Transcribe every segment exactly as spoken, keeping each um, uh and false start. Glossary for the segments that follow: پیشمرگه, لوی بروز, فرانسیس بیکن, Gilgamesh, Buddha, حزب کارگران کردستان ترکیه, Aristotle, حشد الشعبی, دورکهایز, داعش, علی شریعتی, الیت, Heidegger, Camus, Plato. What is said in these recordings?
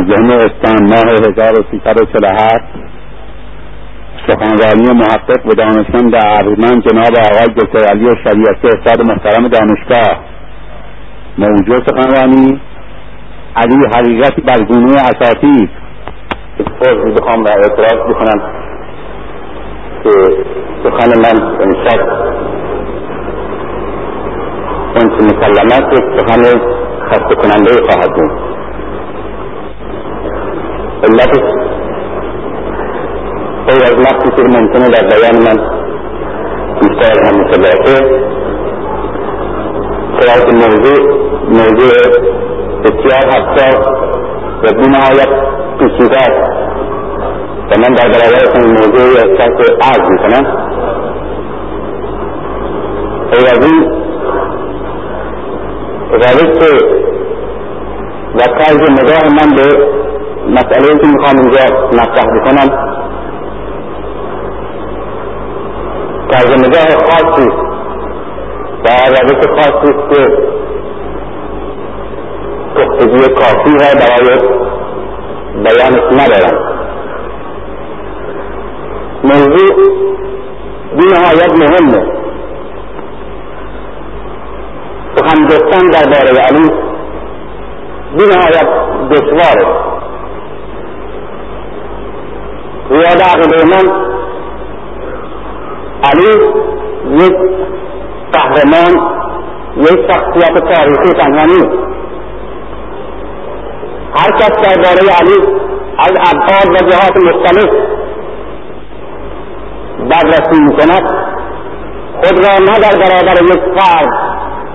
پانزدهم اسفند ماه هزار و سیصد و چهل و هفت سخنرانی محقق و دانشمند ارجمند جناب آقای دکتر علی شریعتی استاد محترم دانشگاه موضوع سخنرانی علی حریعتی بر گونه اساتید. عرض بخوام و اعتراض بکنم که سخن من امشب اون که مسلمت سخن خسته کننده خواهد بود. علت غیر از نقصی که ممکنه در بیان من بیشتر همیشه باشه، خلاص موضوع موضوع بسیار حساس و بینهایت پیچیده است و من در برابرش این موضوع احساس عجز میکنم. غیر از این روش و طرز نگاه من به مسئله ای که میخوام اینجا مطرح بکنم طرز نگاه خاصی و روش خاصی است که پختگی کافی را برای بیانش ندارم. موضوع بی‌نهایت مهمه. سخن گفتن درباره علی بی‌نهایت دشواره. زیاد عقیده من علی یک قهرمان، یک شخصیت تاریخی تنها نیست. هر کس درباره علی از ابعاد و جهات مختلف بررسی میکند خود را نه در برابر یک فرد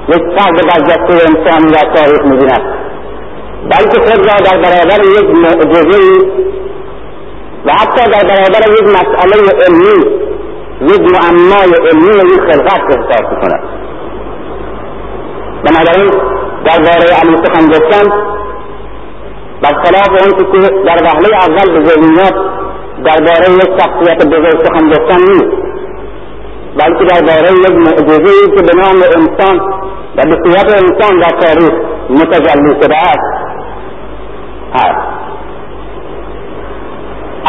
یک فرد برجسته انسانی و تاریخ میبیند، بلکه خود را در برابر یک معجزه و حتی در برابر یک مسئله علمی، یک معمای علمی و یک خلقت احساس کنند. بنابراین درباره علی سخن گفتن برخلاف اون که در وهله اول به ذهن میاد درباره یک شخصیت بزرگ سخن گفتن نیست، بلکه درباره یک معجزه‌ای که به نام انسان و به صورت انسان در تاریخ متجلی شده است.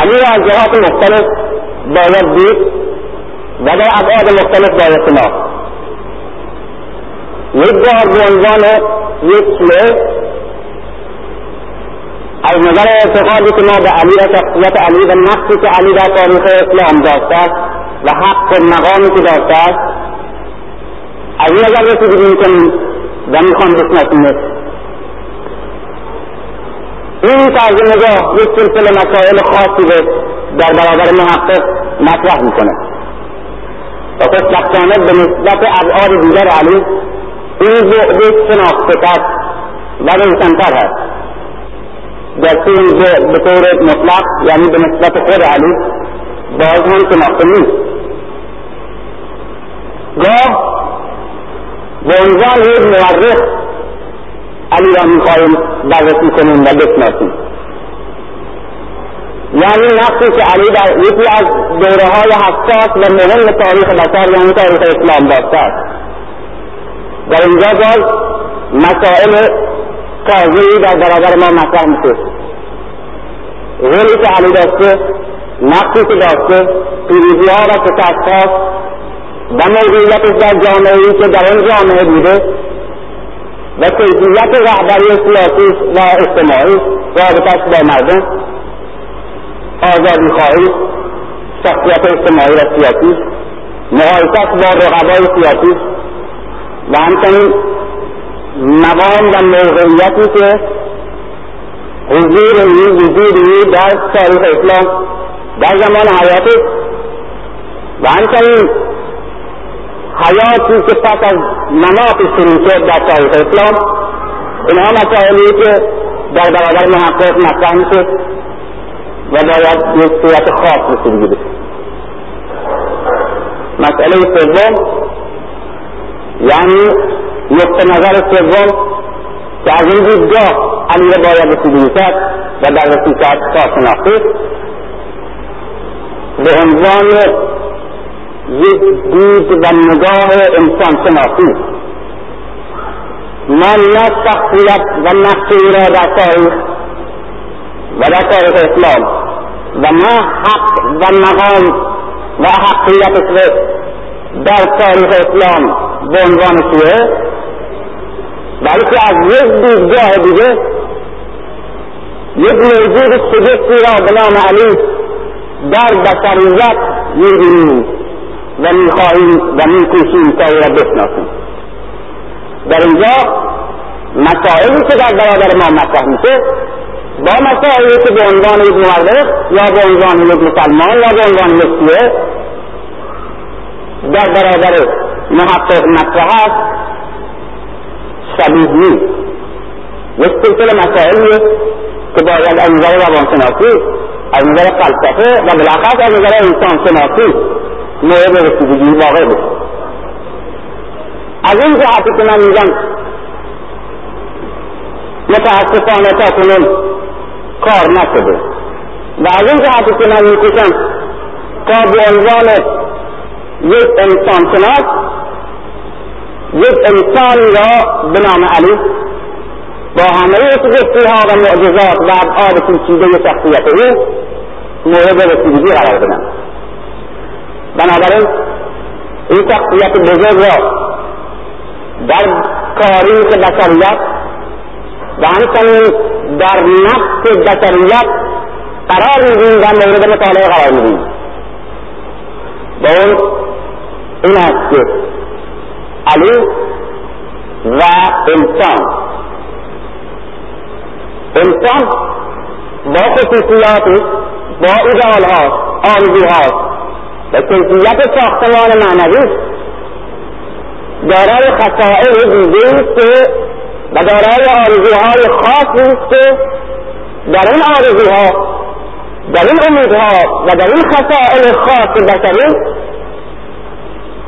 علی را از جهات مختلف باید دید و در ابعاد مختلف باید شناخت. یک بار به عنوان یک شیعه از نظر اعتقادی که ما به علی و شخصیت علی و نقشی که علی در تاریخ اسلام داشته است و حق و مقامی که داشته است از این نظر رسیدگی میکنیم و میخوام بشناسیمش. این طرز نگاه یک سلسله مسائل خاصی به در برابر محقق مطرح میکنه و خوشبختانه به نسبت ابعاد دیگر علی این بعد شناخته‌تر و روشنتر هست، گرچه این بعد به طور مطلق یعنی به نسبت خود علی باز هم شناخته نیست. گاه به عنوان یک مورخ علی را میخواهیم بررسی کنیم و بشناسیم، یعنی نقشی که علی در یکی از دوره های حساس و مهم تاریخ بشر یعنی تاریخ اسلام داشته است. در اینجا باز مسائل تازه‌ای در برابر ما مطرح میشه. رولی که علی داشته، نقشی که داشته، پیروزی‌ها و شکست‌ها و موقعیتش در جامعه‌ای که در آن جامعه بوده و کیفیت رهبری سیاسی و اجتماعی، رابطه‌اش با مردم، آزادی‌خواهی، شخصیت اجتماعی و سیاسی، مقایسه‌اش با رقبای سیاسی و همچنین مقام و موقعیتی که حضور او وجود او در تاریخ اسلام در زمان حیاتش و همچنین حیاتی که پس از مناط شروع شد در تاریخ اسلام. اینها مسائلی که در برابر محقق مطرح میشه و باید یک صورت خاص رسیدگی بشه. مسئله سوم یعنی نقطه نظر سوم که از این دیدگاه علی را باید رسیدگی کرد و بررسی کرد تا شناخته به عنوان یک دید و نگاه انسان شناسی. ما نه شخصیت و نقش او را در تاریخ و در تاریخ اسلام و ما حق و مقام و حقیقت اسلام در تاریخ اسلام به عنوان سوه، بلکه از یک دیدگاه دیگه یک موجود سجستی را به نام علی در بشریت می‌بینیم و می‌خواهیم و می‌کوشیم تا او را بشناسیم. در اینجا مسائلی که در برابر ما مطرح میشه با مسائلی که به عنوان یک مورخ یا به عنوان یک مسلمان یا به عنوان یک سیه در برابر محقق مطرح است شبیه نیست. یک سلسله مسائلیه که باید از نظر روانشناسی، از نظر فلسفه و بالاخره از نظر انسانشناسی مورد رسیدگی واقع بشه. از این جهتی که من میگم متاسفانه تا کنون کار نشده و از این جهتی که من میکشم تا به عنوان یک انسان شناس یک انسانی را به نام علی با همه سجستی‌ها و معجزات و ابعاد پیچیده شخصیت او مورد رسیدگی قرار بدهم. بنابراین این شخصیت بزرگ را در تاریخ بشریت و همچنین در نفس بشریت قرار میدیم و مورد مطالعه قرار میدیم. و اون این است که علی و انسان انسان با خصوصیات، با ایدئال‌ها، آرزوها و کیفیت ساختمان معنوی دارای خصائص دیگری است و دارای آرزوهای خاصی است که در این آرزوها، در این امیدها و در این خصائل خاص بشری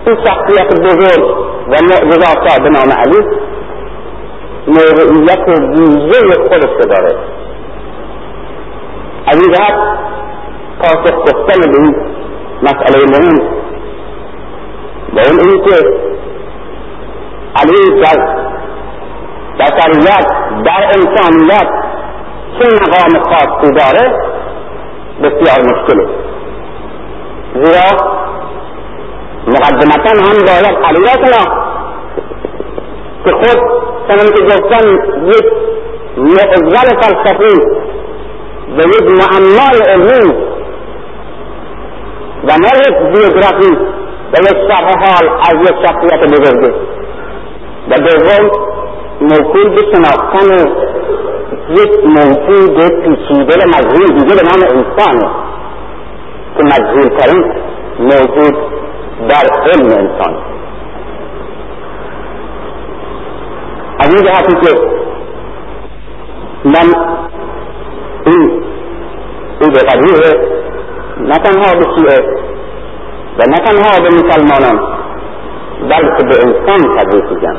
این شخصیت بزرگ و معجزه‌آسا به نام علی موضوعیت ویژه خودش دارد. از این جهت پاسخ گفتن به این مسئله مهم و اون اینکه علی در بشریت، در انسانیت چه مقام خاصی داره بسیار مشکله، زیرا مقدمتا هم باید علی را شناخت که خود چنانکه گفتم یک معضل فلسفی و یک معمای علمی و نه یک بیوگرافی و یک شرح حال از یک شخصیت بزرگه و دوم موجود به شناختن یک موجود پیچیده و مجهول دیگه به نام انسان که مجهولترین موجود در علم انسان. از این جهتی که من این این به قدیه نه تنها به شیعه و نه تنها به مسلمانان بلکه به انسان تبریک میگم.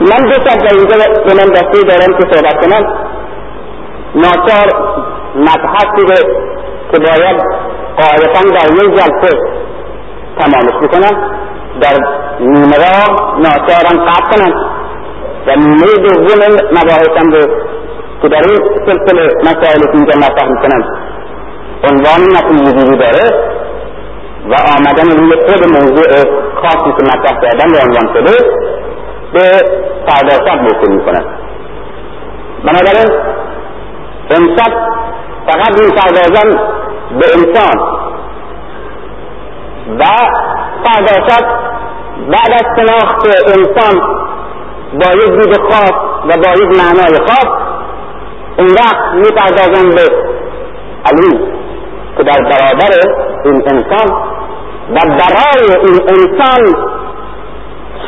من دو شب در اینجا به من دستی دارم که صحبت کنم، ناچار مبحثی رو که باید قاعدتا در یک جلسه تمامش بکنم در نیمه را ناچارم قطع کنم و نیمه دوم مباحثم رو که در این سلسله مسائلی که اینجا مطرح میکنم عنوان نتیجه‌گیری داره و آمدن روی خود موضوع خاصی که مطرح کردم به عنوان شده به پرداشت موصول میکنند. بنابراین امشب فقط میپردازم به انسان و پرداشت بعد از شناخت انسان با یک دید خاص و با یک معنای خاص اون وقت میپردازم به علی که در برابر این انسان و برای این انسان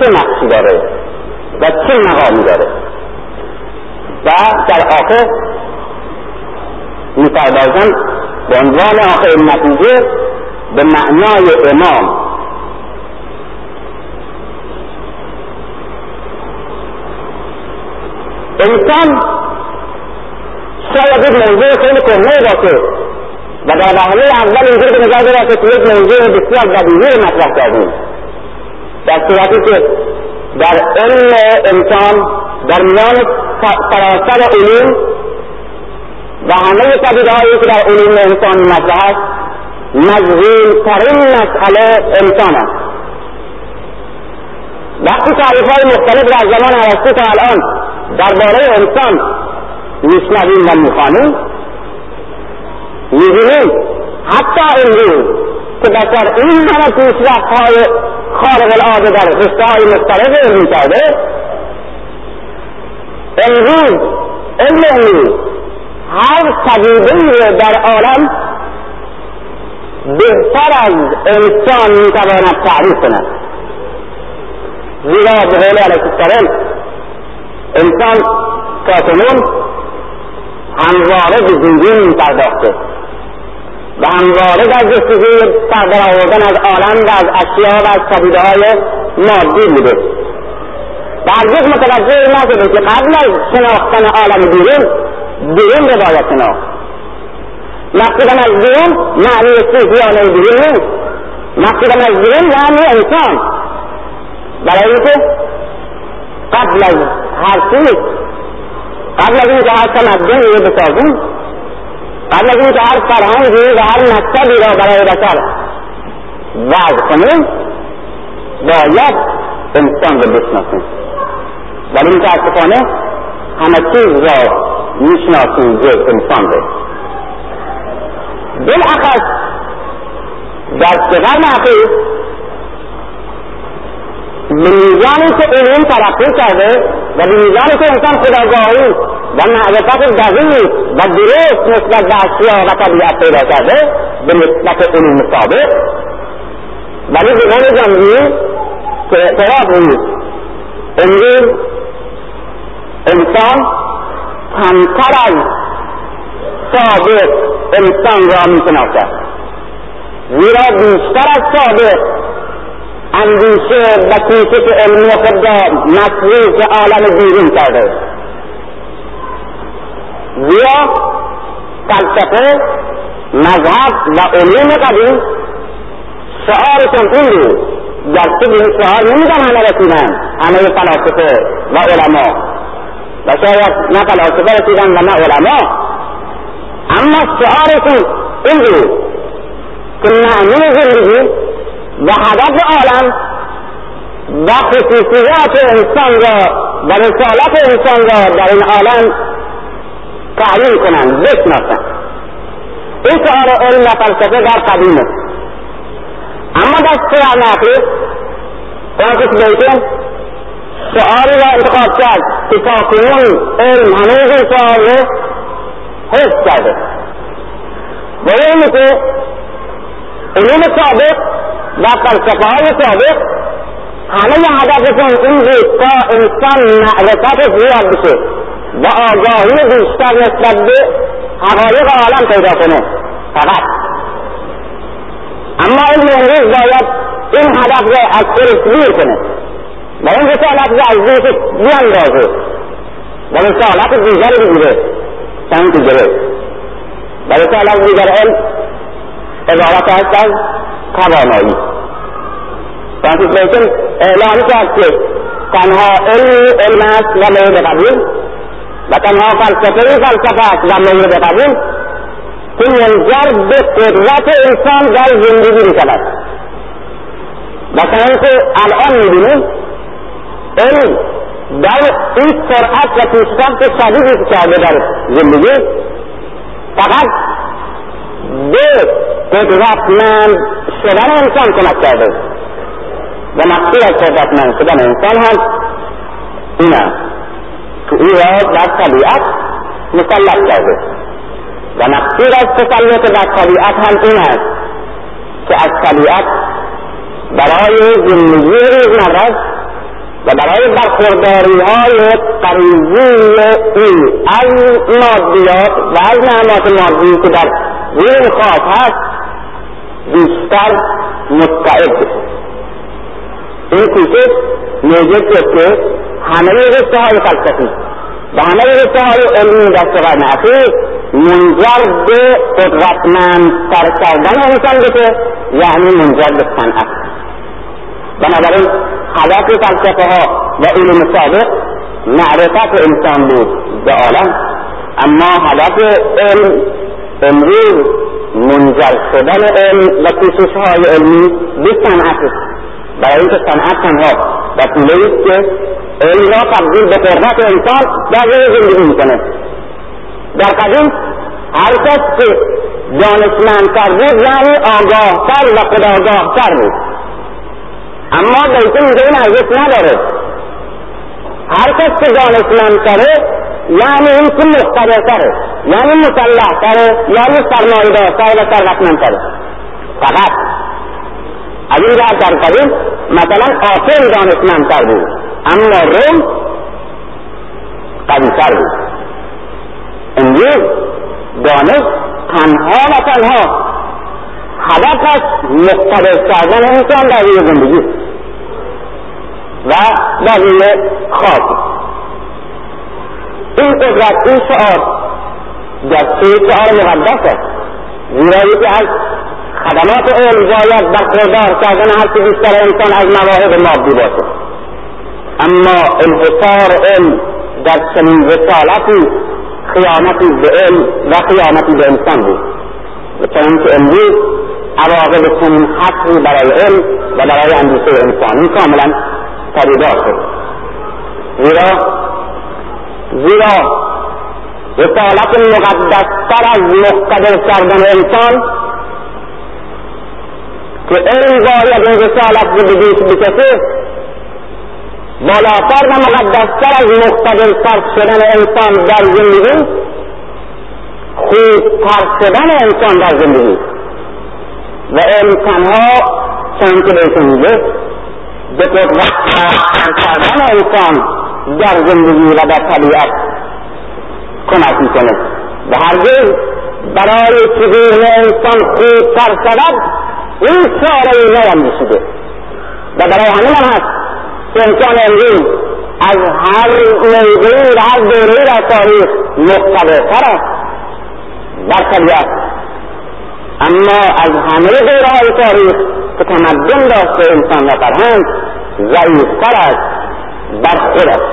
چه نقشی داره و چه مقامی داره و در آخر می‌پردازم به عنوان آخر نتیجه به معنای امام. انسان شاید یک موضوع خیلی کهنه باشه و در وهله اول اینجور به نظر برسه که یک موضوع بسیار بدیهی مطرح کردیم، در صورتی که در علم انسان در میان سراسر علوم و همه پدیده‌هایی که در علوم انسانی مطرح است، مجهول‌ترین مسئله انسان است. وقتی تعریف‌های مختلف از زمان ارسطو تا الان درباره انسان میشنویم و میخوانیم، می‌بینیم حتی امروز که بشر این همه پیشرفت‌های خارق‌العاده در رشته‌های مختلف علمی کرده، امروز علم امروز هر پدیده‌ای در عالم بهتر از انسان میتواند تعریف کند، زیرا به قول ارسطو انسان تاکنون همواره به زندگی میپرداخته و همواره در جستجوی سردرآوردن از عالم و از اشیا و از پدیده‌های مادی بوده و هرگز متوجه این نشده که قبل از شناختن عالم بیرون، بیرون رو باید شناخت. مقصودم از بیرون معنی چیزی عالم بیرون نیست، مقصودم از بیرون یعنی انسان، برای اینکه قبل از هر چیز، قبل از اینکه هر تمدنی رو بسازیم، قبل از اینکه هر فرهنگی و هر مکتبی را برای بشر وضع کنیم، باید انسان رو بشناسیم. ولی این تأسفانه همه چیز را میشناسیم جز انسان را. بالاخص در قرن اخیر به میزانی که علوم ترقی کرده و به میزانی که انسان خودآگاهی و معرفت دقیق و درست نسبت به اشیا و طبیعت پیدا کرده به نسبت علوم سابق، ولی به قول جمعی که اعتراف نیست، امروز انسان کمتر از سابق انسان را می‌شناسد، زیرا بیشتر از سابق اندیشه و کوشش علمی خود را مصروف عالم بیرون کرده، زیرا فلسفه، مذهب و علوم قدیم شعارشان این بود، گرچه به این شعار نمی‌دانم همه رسیدند، همه فلاسفه و علما و شاید نه فلاسفه رسیدن و نه علما، اما شعارشون این بود که معنی زندگی و هدف عالم و خصوصیات انسان را و رسالت انسان را در این عالم تعیین کنند، بشناسند. این شعار علم و فلسفه در قدیمه، اما در قرن اخیر فرانسیس بیکن شعاری را انتخاب کرد که تاکنون علم هنوز این شعار رو حفظ کرده و اینه که علوم سابق و فلسفه های سابق همه هدفشون این بود تا انسان معرفتش زیاد بشه و آگاهی بیشتر نسبت به حقایق عالم پیدا کنه فقط. اما علم امروز باید این هدف را از خودش دور کنه و این رسالت را از دوش بیاندازه و رسالت دیگر بگیره تا این تجره و رسالت دیگر علم عبارت است از توانایی. فرانسیس بیکن اعلان کرد که تنها علم علم است و مورد قبول و تنها فلسفه فلسفه است و مورد قبول که منجر به قدرت انسان در زندگی می‌شود و تا اینکه الان می‌بینیم علم در این سرعت و پیشرفت شدیدی که کرده در زندگی فقط به قدرتمند شدن انسان کمک کرده و مقصود از قدرتمند شدن انسان هم این است که او را در طبیعت مسلط کرده و مقصود از تسلط در طبیعت هم این است که از طبیعت برای زندگی روزمره و برای برخورداری های قریزی این از مادیات و از نعمات مادی که در زیر خاص هست بیشتر متعب بشه. این کوشش موجب شد که همه رشته های فلسفی و همه رشته های علمی در قرن اخیر منجر به قدرتمندتر کردن انسان بشه، یعنی منجر به صنعت. بنابراین هدف فلسفه ها و علوم سابق معرفت انسان بود به عالم، اما هدف علم امروز منجر شدن علم و کوشش‌های علمی به صنعت است، برای اینکه صنعت تنها وسیله است که علم را تبدیل به قدرت انسان در روی زندگی میکند. در قدیم هر کس که دانشمندتر بود یعنی آگاهتر و خودآگاهتر بود، اما دیگه اینجا این ارزش نداره. هر کس که دانشمندتره یعنی این که مقتدرتره، یعنی مسلحتره، یعنی سرمایه‌دارتره و ثروتمندتره. فقط از این جهت در قدیم مثلا عاقل دانشمندتر بود اما روم قوی‌تر بود. امروز دانش تنها و تنها هدفش مقتدر کردن انسان در روی زندگی و بقیه خاص. این قدرت، این شعار جسته شعار مقدس است، زیرا یکی از خدمات علم باید برخوردار کردن هرچه بیشتر انسان از مواهب مادی باشد. اما انحصار علم در چنین رسالتی خیانتی به علم و خیانتی به انسان بود، چنانکه امروز عواقب چنین حقی برای علم و برای اندیشه انسانی کاملا پدیدار شد. زیرا زیرا رسالت مقدس تر از مقتدر کردن انسان که علم باید این رسالت رو به دوش بکشه بالاتر و مقدستر از مقتدر شدن انسان در زندگی، خوبتر شدن انسان در زندگی و علم تنها چند که بهتون به قدرت کردن انسان در زندگی و در طبیعت کمک میکنه و هرگز برای چگونه انسان خوبتر شود این چارهای نیندیشیده و برای همین هم هست که انسان امروز از هر موضوعی و هر دوره‌ای در تاریخ مقتدرتر است در طبیعت، اما از همه دوره‌های تاریخ که تمدن داشته انسان و فرهنگ ضعیفتر است بر خود است.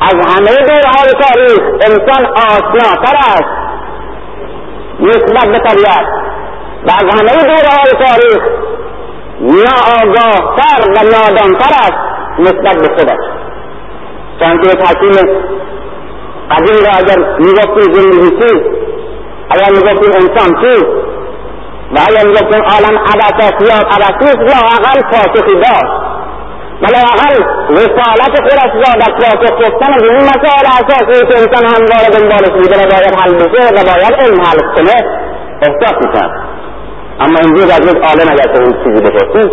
از همه دوره‌های تاریخ انسان آشناتر است نسبت به طبیعت و از همه دوره‌های تاریخ ناآگاهتر و نادانتر است نسبت به خودش. چون که یک حکیم قدیم را اگر می‌گفتیم زندگی چیست، اگر می‌گفتیم انسان چیست و اگر میگفتیم عالم عبث یا عبث است، لااقل پاسخی داشت و لااقل رسالت خودش را در پاسخ گفتن به این مسائل اساسی که انسان همواره دنبالش بوده و باید حل بشه و باید علم حل کنه احساس میکرد. اما امروز از یک عالم اگر تو این چیزی بپرسید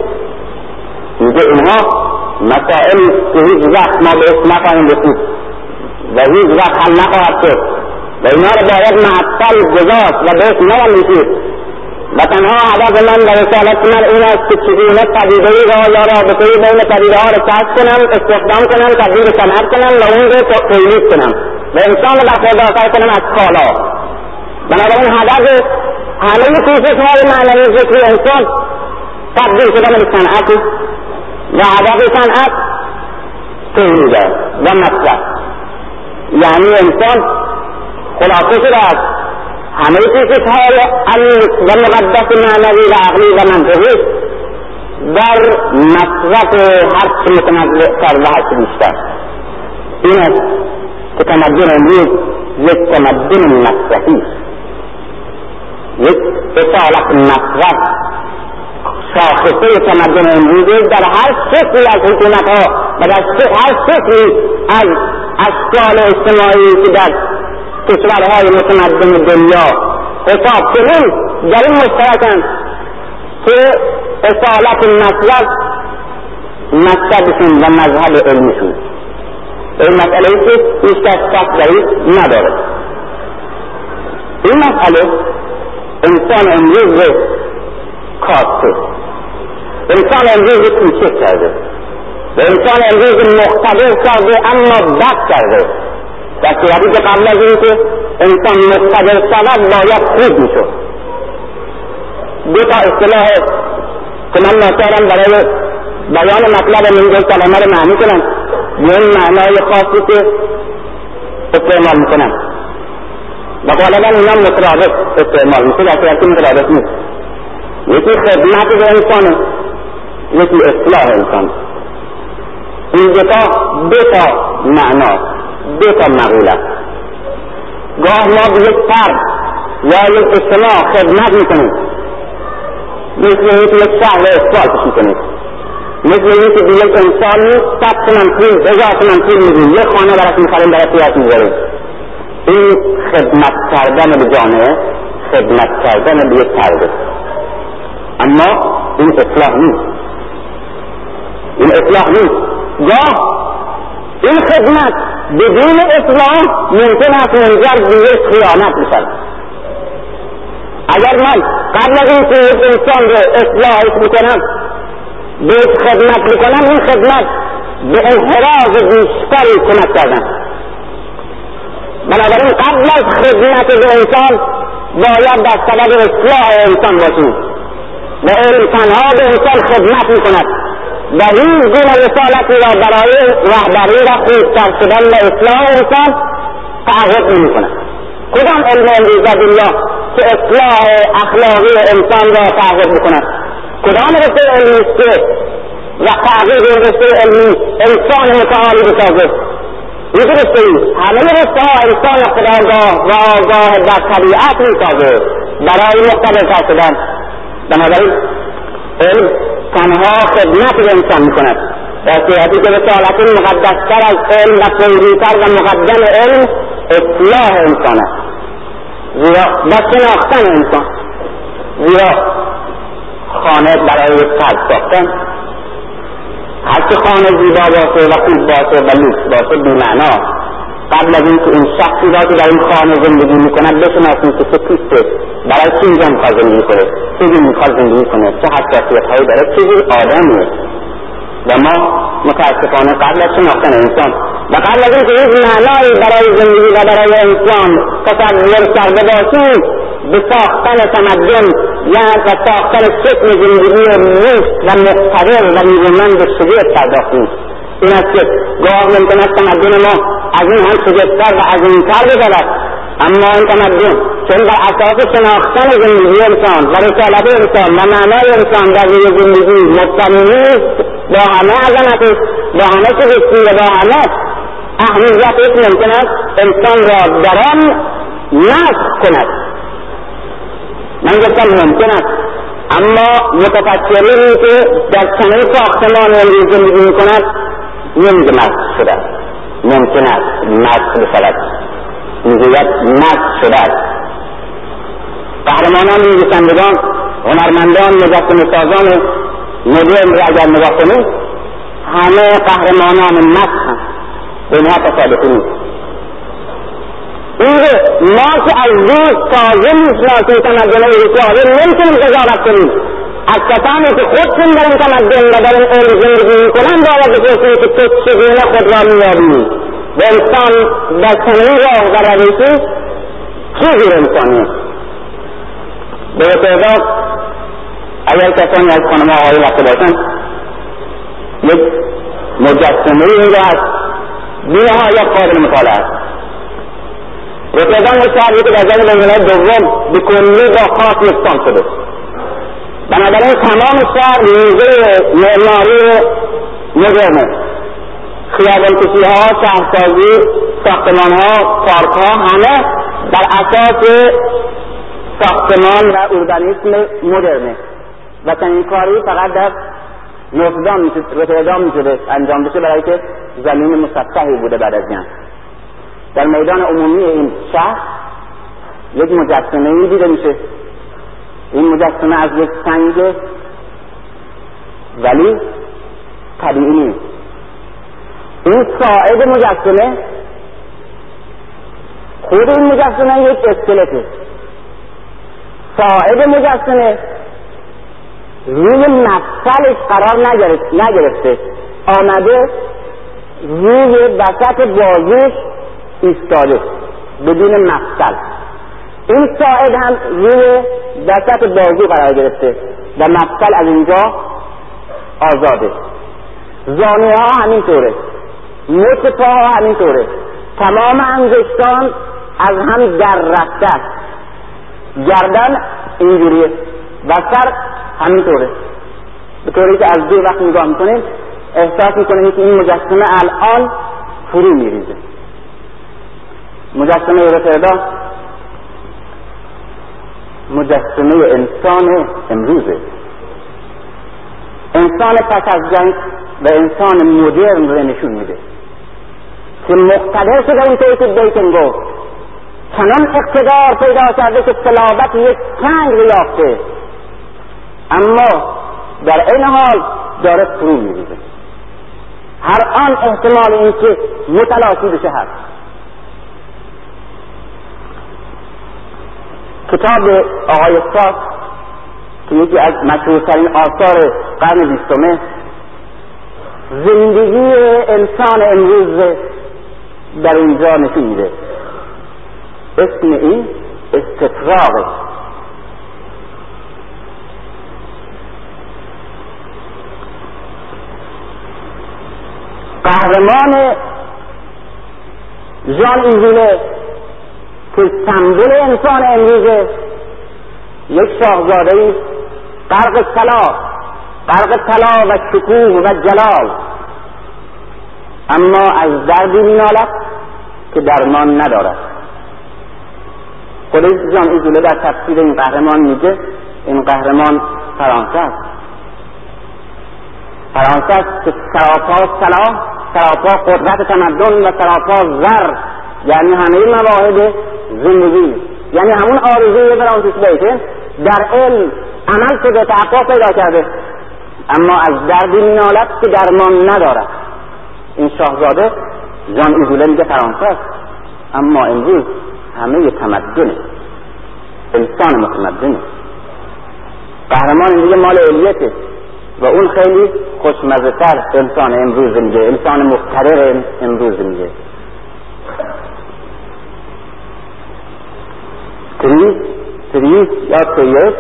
میگه اینها مسائل که هیچ وقت ما بهش نخواهیم رسید و هیچ وقت حل نخواهد شد و اینها را باید معطل گذاشت و بهش نیندیشید و تنها هدف من و رسالت من این است که چگونه پدیده‌ای را یا رابطه‌ای بین پدیده‌ها را کشف کنم، استخدام کنم، تبدیل به صنعت کنم و اون را تولید کنم و انسان را برخوردارتر کنم از کالا. بنابراین هدف همه کوشش‌های معنوی فکری انسان تبدیل شدن به صنعت و هدف صنعت تولید و مصرف، یعنی انسان خلاصه شده است همه کوشش‌های علمی و مقدس معنوی و عقلی و منطقی در مصرف هرچه متنوع‌تر و هرچه بیشتر. این است که تمدن امروز یک تمدن مصرفی است، یک اصالت مصرف شاخصه تمدن امروز در هر شکلی از حکومت‌ها و در هر شکلی از اشکال اجتماعی که در کشورهای متمدن دنیا حساب کنیم در این مشترکند که اصالت مطلب مکتبشون و مذهب علمیشون. این مسئله ای که هیچ کس شک ضعیف نداره. این مسئله انسان امروز رو کاسته، انسان امروز رو کوچک کرده و انسان امروز رو مقتدر کرده اما بد کرده، در صورتی که قبل از اینکه انسان مقتدر شود باید خوب میشد. دو تا اصطلاح که من ناچارم برای بیان مطلب من دو کلمه رو معنی کنم. یه معنای خاصی که استعمال میکنن و غالبا اینا مترادف استعمال میکنن، در حالی که مترادف نیست. یکی خدمت به انسانه، یکی اصلاح انسان. این دو تا دو تا معنا، دو تا مقوله. گاه ما به یک فرد یا یک اصلاح خدمت میکنیم، مثل اینکه یک شهر اصلاحش میکنیم، مثل اینکه به یک انسان صد تومن پول هزار تومن پول میدیم، یک خانه براش میخریم، براش یاد میذاریم. این خدمت کردن به جامعه، خدمت کردن به یک فرده، اما این اصلاح نیست. این اصلاح نیست. گاه این خدمت بدون اصلاح ممکن است منجر به یک خیانت بشود. اگر من قبل از اینکه یک انسان رو اصلاحش میکنم بیش خدمت میکنم، این خدمت به انحراف بیشتری کمک کردن. بنابراین قبل از خدمت به انسان باید در سبب اصلاح انسان باشیم و این تنها به انسان خدمت میکند و این گونه رسالتی را برای رهبری و خوبتر شدن و اصلاح انسان تعهد نمیکند. کدام علم امروز در دنیا که اصلاح اخلاقی انسان را تعهد میکند؟ کدام رشته علمی است که و تعقیب این رشته علمی انسان متعالی بسازد؟ یک رشته ای همه رشته ها انسان خداگاه و آگاه در طبیعت میسازد برای مقتدر شدن. بنابراین علم تنها خدمت به انسان میکند. در صحتی که رسالت مقدستر از علم و پیروتر و مقدم علم اصلاح انسان است و شناختن انسان. زیرا خانه برای یک فرد ساختن، هرچه خانه زیبا باشه و خوب باشه و لوکس باشه، بی‌معنا قبل از اینکه این شخصی را که در این خانه زندگی میکند بشناسیم که چه کیسته، برای چه اینجا میخواد زندگی کنه، چه جوری میخواد زندگی کنه، چه حساسیتهایی داره، چه جور آدمیه. و ما متاسفانه قبل از شناختن انسان و قبل از اینکه یک معنایی برای زندگی و برای انسان تصور کرده باشیم، به ساختن تمدن یعنی به ساختن شکل زندگی نیست و مقتدر و نیرومند شجاع پرداختیم. این است که گاه ممکن است تمدن ما از این هم شگفت‌تر و عظیم‌تر بشود، اما این تمدن چون بر اساس شناختن زندگی انسان و رسالت انسان و معنای انسان در زندگی مبتنی نیست، با همه عظمتش، با همه شگفتی و با همه اهمیتش ممکن است انسان را در آن نقص کند. من گفتم ممکن است، اما متفکرینی که در چنین ساختمان امروز زندگی میکند نمیگه مست شده، ممکن است مست بشود، میگوید مست شده است. قهرمانان، نویسندگان، هنرمندان، مجسمه‌سازان مدرن را اگر نگاه کنید، همه قهرمانان مست هم به اینها تصادفی نیست. اینکه ما که از دور تازه میشناسیم تمدن اروپا نمیتونیم قضاوت کنیم، از کسانی که خودشون در این تمدن و در این علم زندگی میکنند باید بپرسیم که تو چگونه خود را مییابی و انسان در چنین راه و روشی چه جور انسانی است. به تعداد اگر کسانی از خانمها آقایون رفته باشند، یک مجسمهای اینجا هست بینهایت قابل مطالعه است. رسیدن به شهری که در زن بنگلای دوم به کلی با خاک یکسان شده، بنابراین تمام شهر میزه معماری مدرنه، خیابان‌کشی‌ها، شهرسازی، ساختمان‌ها، پارک‌ها، همه بر اساس ساختمان و اوربانیسم مدرنه و چنین کاری فقط در نوزدان رسیدان میشده انجام بشه، برای که زمین مسطحی بوده. بعد از جنگ در میدان عمومی این شهر یک مجسمه ای دیده میشه. این مجسمه از یک سنگ ولی طبیعی نیست. این ساعد مجسمه، خود این مجسمه یک اسکلته. ساعد مجسمه روی مفصلش قرار نگرفته، آمده روی وسط بازوش ایستاده بدون مفصل. این ساعد هم روی دست بازو قرار گرفته و مفصل از اینجا آزاده. زانوها همینطوره، مت پاها همینطوره. تمام انگشتان از هم در رفته است. گردن اینجوریه و سر همینطوره، به طوری که از دو وقت نگاه میکنیم احساس میکنیم که این مجسمه الان فرو میریزه. مجسمه رفیدا مجسمه انسان امروزه، انسان پس از جنگ و انسان مدرن رو نشون میده که مقتدر شده اینطوری که بیکن گفت چنان اقتدار پیدا کرده که صلابت یک سنگ رو یافته، اما در این حال داره فرو میریزه. هر آن احتمال این که متلاشی بشه هست. کتاب آقای ساس که یکی از مشهورترین آثار قرن بیستمه زندگی انسان امروز در اونجا نشون میده. اسم این استفراغ. قهرمان جان اینجوله که سمبل انسان امروزه، یک شاهزاده‌ای غرق طلا، غرق طلا و شکوه و جلال، اما از دردی مینالد که درمان ندارد. خود جان اینجوله در تفسیر این قهرمان میگه این قهرمان فرانسه است. فرانسه است که سراپا طلا، سراپا قدرت تمدن و سراپا زر، یعنی همه مواهب زندگی، یعنی همون آرزوی فرانسیس بیکن در علم عمل شده، تحقق پیدا کرده، اما از دردی مینالد که درمان ندارد. این شاهزاده جان ایزوله میگه فرانسه است، اما امروز همه تمدنه، انسان متمدنه. قهرمان این دیگه مال الیته و اون خیلی خوشمزه‌تر انسان امروز میگه، انسان مقتدر امروز میگه. تریس تریس یا تریس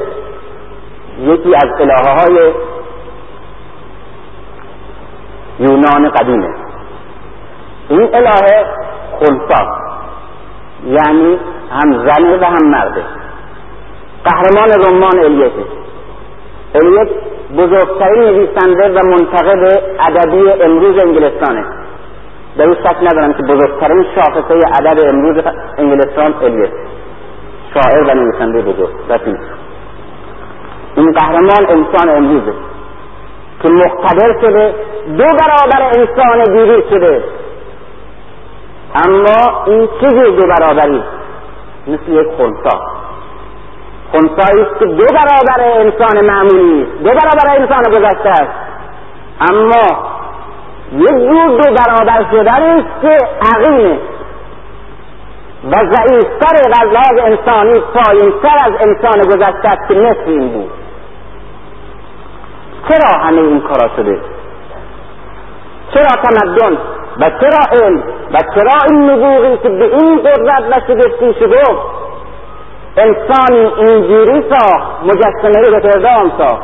یکی از الهه‌های یونان قدیمه. این الهه خلفا یعنی هم زنه و هم مرده. قهرمان رمان الیته. الیت بزرگترین نویسنده و منتقد ادبی امروز انگلستانه. در این شک ندارم که بزرگترین شاخصه ادب امروز انگلستان الیت، شاعر و نویسنده بزرگ و فیلسوف. این قهرمان انسان امروزه که مقتدر شده، دو برابر انسان دیروز شده، اما این چیزی دو برابری مثل یک خنثی خنثی است که دو برابر انسان معمولی، دو برابر انسان گذشته است، اما یک جور دو برابر شدنی است که عقیم و ضعیفتر از لحاظ انسانی، پایینتر از انسان گذشته است که مثل این بود. چرا همه این کارا شده؟ چرا تمدن و چرا علم و چرا این نبوغی که به این قدرت و شگفتی شده انسانی اینجوری ساخت، مجسمه رو به تردام ساخت؟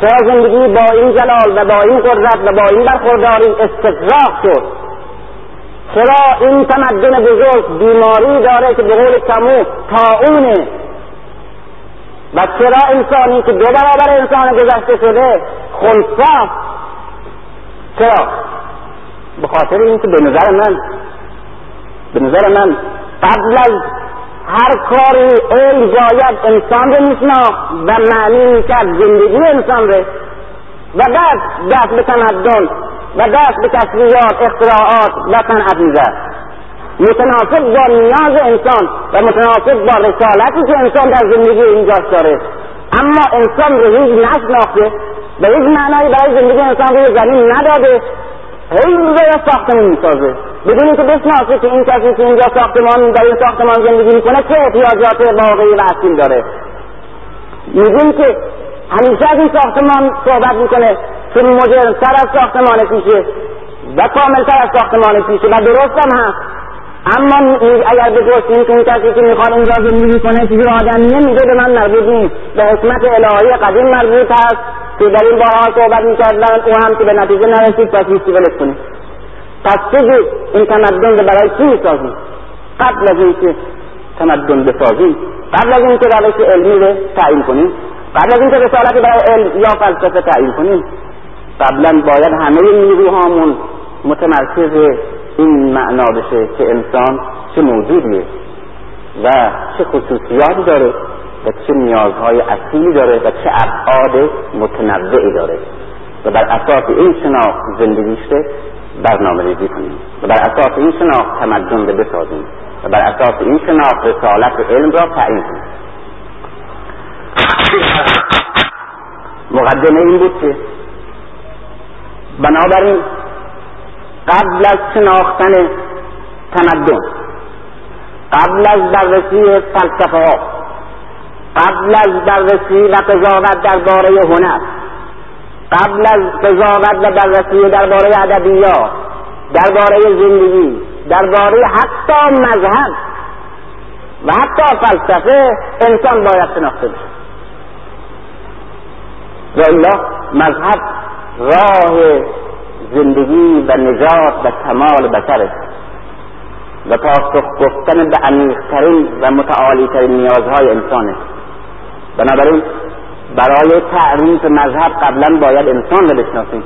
چرا زندگی با این جلال و با این قدرت و با این برخورداری استفراغ شد؟ چرا این تمدن بزرگ بیماری داره که به قول کامو طاعونه؟ و چرا انسانی که دو برابر انسان گذشته شده خنثی؟ چرا؟ به خاطر اینکه به نظر من به نظر من قبل از هر کاری علم باید انسان رو میشناخت و معنی میکرد زندگی انسان رو، و بعد دست به تمدن و دست به کشفیات، اختراعات و صنعت میزد، متناسب با نیاز انسان و متناسب با رسالتی که انسان در زندگی اینجاش داره. اما انسان رو هیچ نشناخته، به هیچ معنایی برای زندگی انسان روی زمین نداده، هیچ جای ساختمان میسازه بدون اینکه بشناسه که این کسی که اینجا ساختمان در این ساختمان زندگی میکنه چه احتیاجات واقعی و اصیل داره. میگیم که همیشه از این ساختمان صحبت میکنه که مدرن‌تر از ساختمان پیشه و کاملتر از ساختمان پیشه و درست هم هست، اما اگر به درست این که این کسی که میخواد اینجا زندگی کنه چیزی آدمیه میگه به من مربوط نیست، به حکمت الهی قدیم مربوط هست که در این بارها صحبت میکردن، او هم که به نتیجه نرسید پس میشتی ولش کنید. پس چیزی این تمدن رو برای چی میسازیم؟ قبل از اینکه تمدن بسازیم، قبل از اینکه روش علمی رو تعیین کنیم، قبل از اینکه رسالتی برای علم یا فلسفه تعیین کنیم، قبلا باید همه نیروهامون متمرکز این معنا بشه که انسان چه موجودیه و چه خصوصیاتی داره و چه نیازهای اصیلی داره و چه ابعاد متنوعی داره و بر اساس این شناخت زندگیش رو برنامه‌ریزی کنیم و بر اساس این شناخت تمدن رو بسازیم و بر اساس این شناخت رسالت علم را تعیین کنیم. مقدمه این بود که بنابراین قبل از شناختن تمدن، قبل از بررسی فلسفه ها، قبل از بررسی و قضاوت درباره هنر، قبل از قضاوت و بررسی درباره ادبیات، درباره زندگی، درباره حتی مذهب و حتی فلسفه، انسان باید شناخته بشه. والا مذهب راه زندگی و نجات و کمال بشره و پاسخ گفتن به عمیق‌ترین و متعالی‌ترین نیازهای انسانه. بنابراین برای تعریف مذهب قبلا باید انسان رو بشناسیم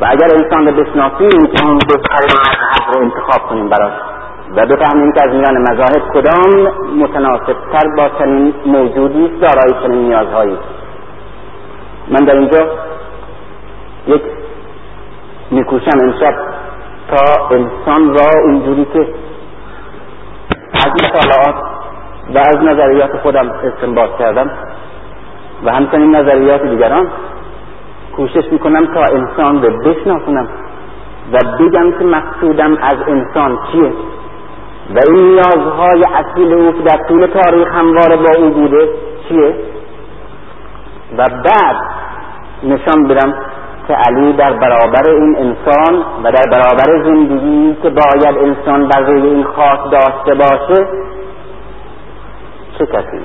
و اگر انسان رو بشناسیم اون بهترین مذهب رو انتخاب کنیم براش و بفهمیم که از میان مذاهب کدام متناسب‌تر با چنین موجودی دارای چنین نیازهایی. من در اینجا یک میکوشم امشب تا انسان را اونجوری که از مطالعات و از نظریات خودم استنباط کردم و همچنین نظریات دیگران کوشش میکنم تا انسان رو بشناسونم و بگم که مقصودم از انسان چیه و این نیازهای اصیل او که در طول تاریخ همواره با او بوده چیه و بعد نشان بدم که علی در برابر این انسان و در برابر زندگی که باید انسان بر روی این خاک داشته باشه چه کسی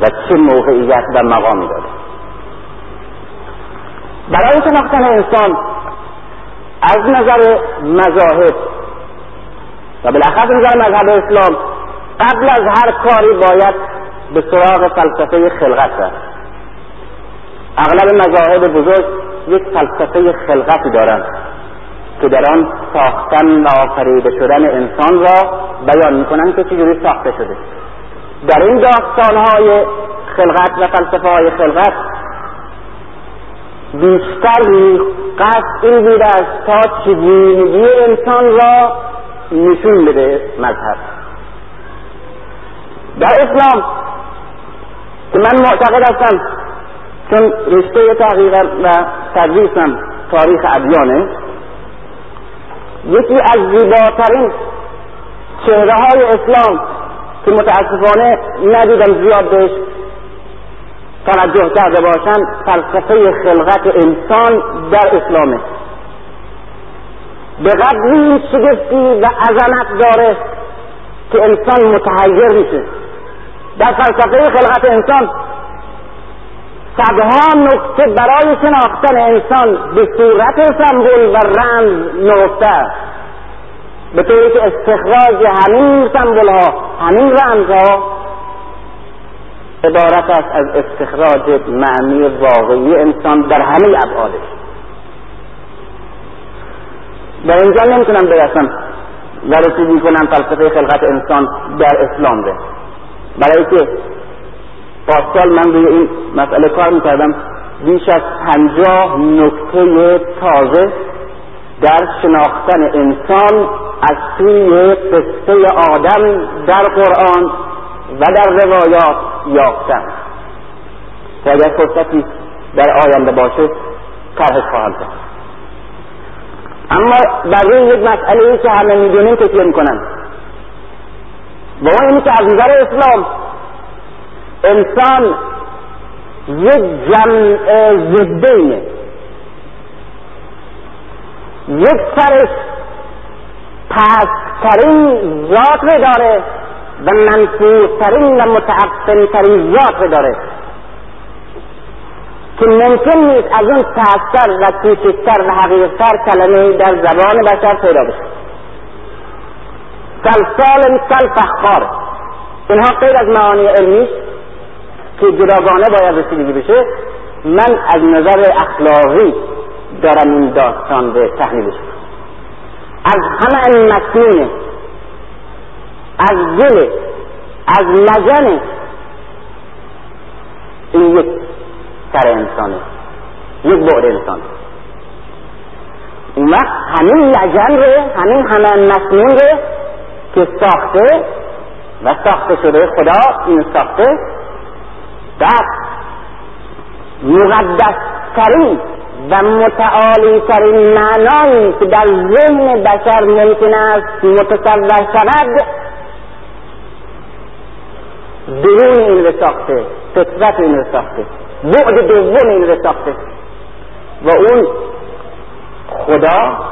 و چه موقعیت و مقامی داره. برای شناختن انسان از نظر مذاهب و بالاخره نظر مذهب اسلام قبل از هر کاری باید به سراغ فلسفه خلقت رفت. اغلب مذاهب بزرگ یک فلسفه خلقتی دارند که در آن ساختن و آفریده شدن انسان را بیان میکنند که چجوری ساخته شده. در این داستانهای خلقت و فلسفه های خلقت بیشتر قصد این بوده است تا چگونگی انسان را نشون بده مذهب. در اسلام که من معتقد هستم چون رشته تحقیق و تدریسم تاریخ ادیانه، یکی از زیباترین چهره های اسلام که متاسفانه ندیدم زیاد بهش توجه کرده باشن فلسفه خلقت انسان در اسلامه. به قدری شگفتی و عظمت داره که انسان متحیر میشه. در فلسفه خلقت انسان صدها نکته برای شناختن انسان به صورت سمبول و رمز نوشته، به طوری که استخراج همین سمبول ها، همین رمز ها عبارت است از استخراج معنی واقعی انسان در همه ابعادش. در اینجا نمیتونم برسم و رسیدگی کنم فلسفه خلقت انسان در اسلام ده، برای که پاسال من روی این مسئله کار میکردم. بیش از پنجاه نکته تازه در شناختن انسان از سوی قصه آدم در قرآن و در روایات یافتم که اگر فرصتی در آینده باشه طرحش خواهم کرد. اما در این یک مسئله‌ای که همه میدونیم تکیه میکنم و اون اینه که از نظر اسلام انسان یک جمع ضدینه. یک سرش پست‌ترین ذات رو داره و منفورترین و متعفن‌ترین ذات رو داره که ممکن نیست از اون تحتر و کوچکتر و حقیقتر کلمه در زبان بشر پیدا بشه. سلسال مثل فخار، اینها غیر از معانی علمی که جداگانه باید رسیدگی بشه. من از نظر اخلاقی دارم این داستان به تحلیل بشه. از همه مکنونه، از گله، از مجنه، این یک سر انسانه، یک بعد انسانه. این وقت همین لجن ره، همین همه مسنون ره که ساخته و ساخته شده خدا، این ساخته در مقدس ترین و متعالی ترین معنایی که در ذهن بشر ممکن است متصور شود، درون این رو ساخته، فطرت این رو ساخته، بعد دوم این رو ساخته و اون خدا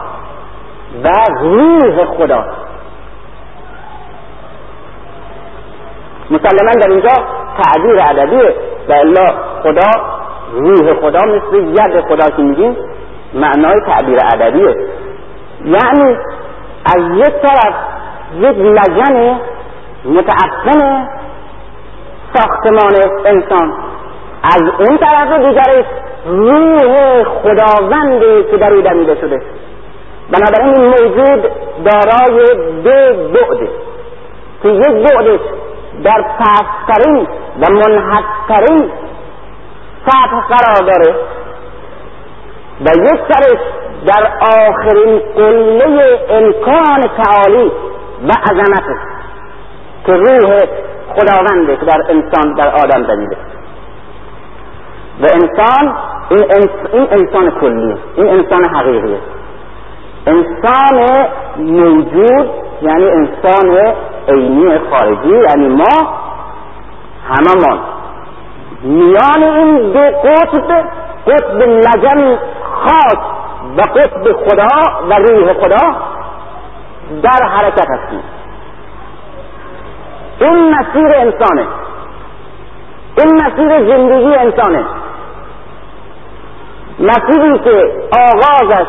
و روح خدا. مسلماً در اینجا تعبیر ادبیه و الا خدا، روح خدا مثل ید خدا که میگیم معنای تعبیر ادبیه. یعنی از یک طرف یک لجن متعفن ساختمان انسان، از اون طرف دیگرش روح خداوندی که در او دمیده شده. بنابراین این موجود دارای دو بعده که یک بعدش در پست‌ترین و منحدترین سطح قرار داره و یک سرش در آخرین قله امکان تعالی و عظمت که روح خداونده که در انسان، در آدم دمیده و انسان این, انس... این انسان کلیه، این انسان حقیقیه، انسان موجود، یعنی انسان عینی خارجی، یعنی ما هممان. میان این دو قطب، قطب لجن خاص و قطب خدا و روح خدا، در حرکت هستیم. این مسیر انسانه، این مسیر زندگی انسانه، مسیری که آغازش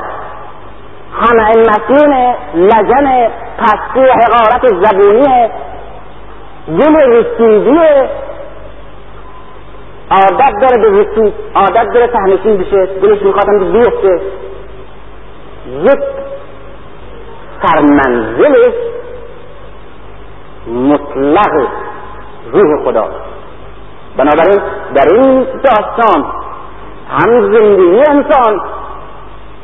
همه این مسیره لجن پستی و حقارت زبونیه، گل رسیدیه، عادت داره به رسید، عادت داره تهمشین بشه، گلش میخوادم که بیفته. یک سرمنزل مطلق روح خدا. بنابراین در این داستان هم زندگی انسان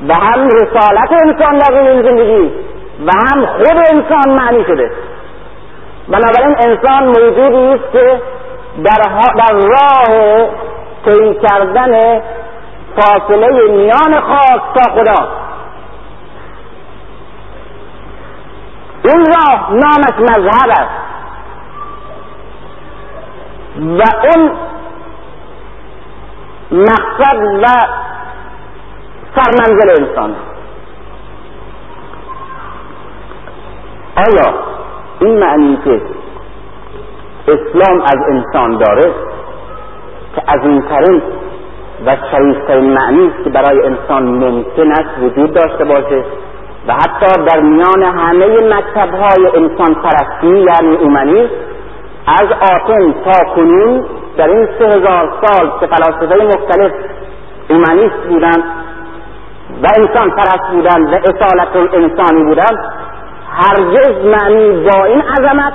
و هم رسالت انسان در این زندگی و هم خود انسان معنی شده. بنابراین انسان موجودی است که در, در راه طی کردن فاصله میان خاص تا خدا، این راه نامش مذهب است و اون مقصد و سرمنزل انسان. آیا این معنی که اسلام از انسان داره که از این ترین و شریفترین معنی است که برای انسان ممکن است وجود داشته باشه و حتی در میان همه مکتب‌های انسان پرستی یعنی اومنی از آتن تا کنون در این سه هزار سال که فلاسفه مختلف اومنیست بودن و انسان پرست بودن و اصالت الانسانی بودن، هرگز معنی با این عظمت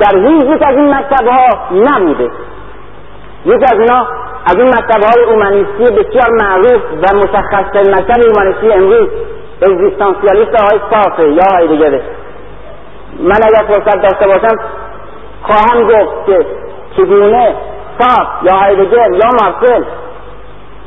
در هیچ یک از این مکتب‌ها نبوده. یکی از اینا از این مکتب‌های اومنیستی بسیار معروف و مشخص مکتب اومنیستی امروز اگزیستانسیالیست های صافه یا هایدگر. من اگر فرصت داشته باشم خواهم گفت که چگونه صاف یا هایدگر یا مارسل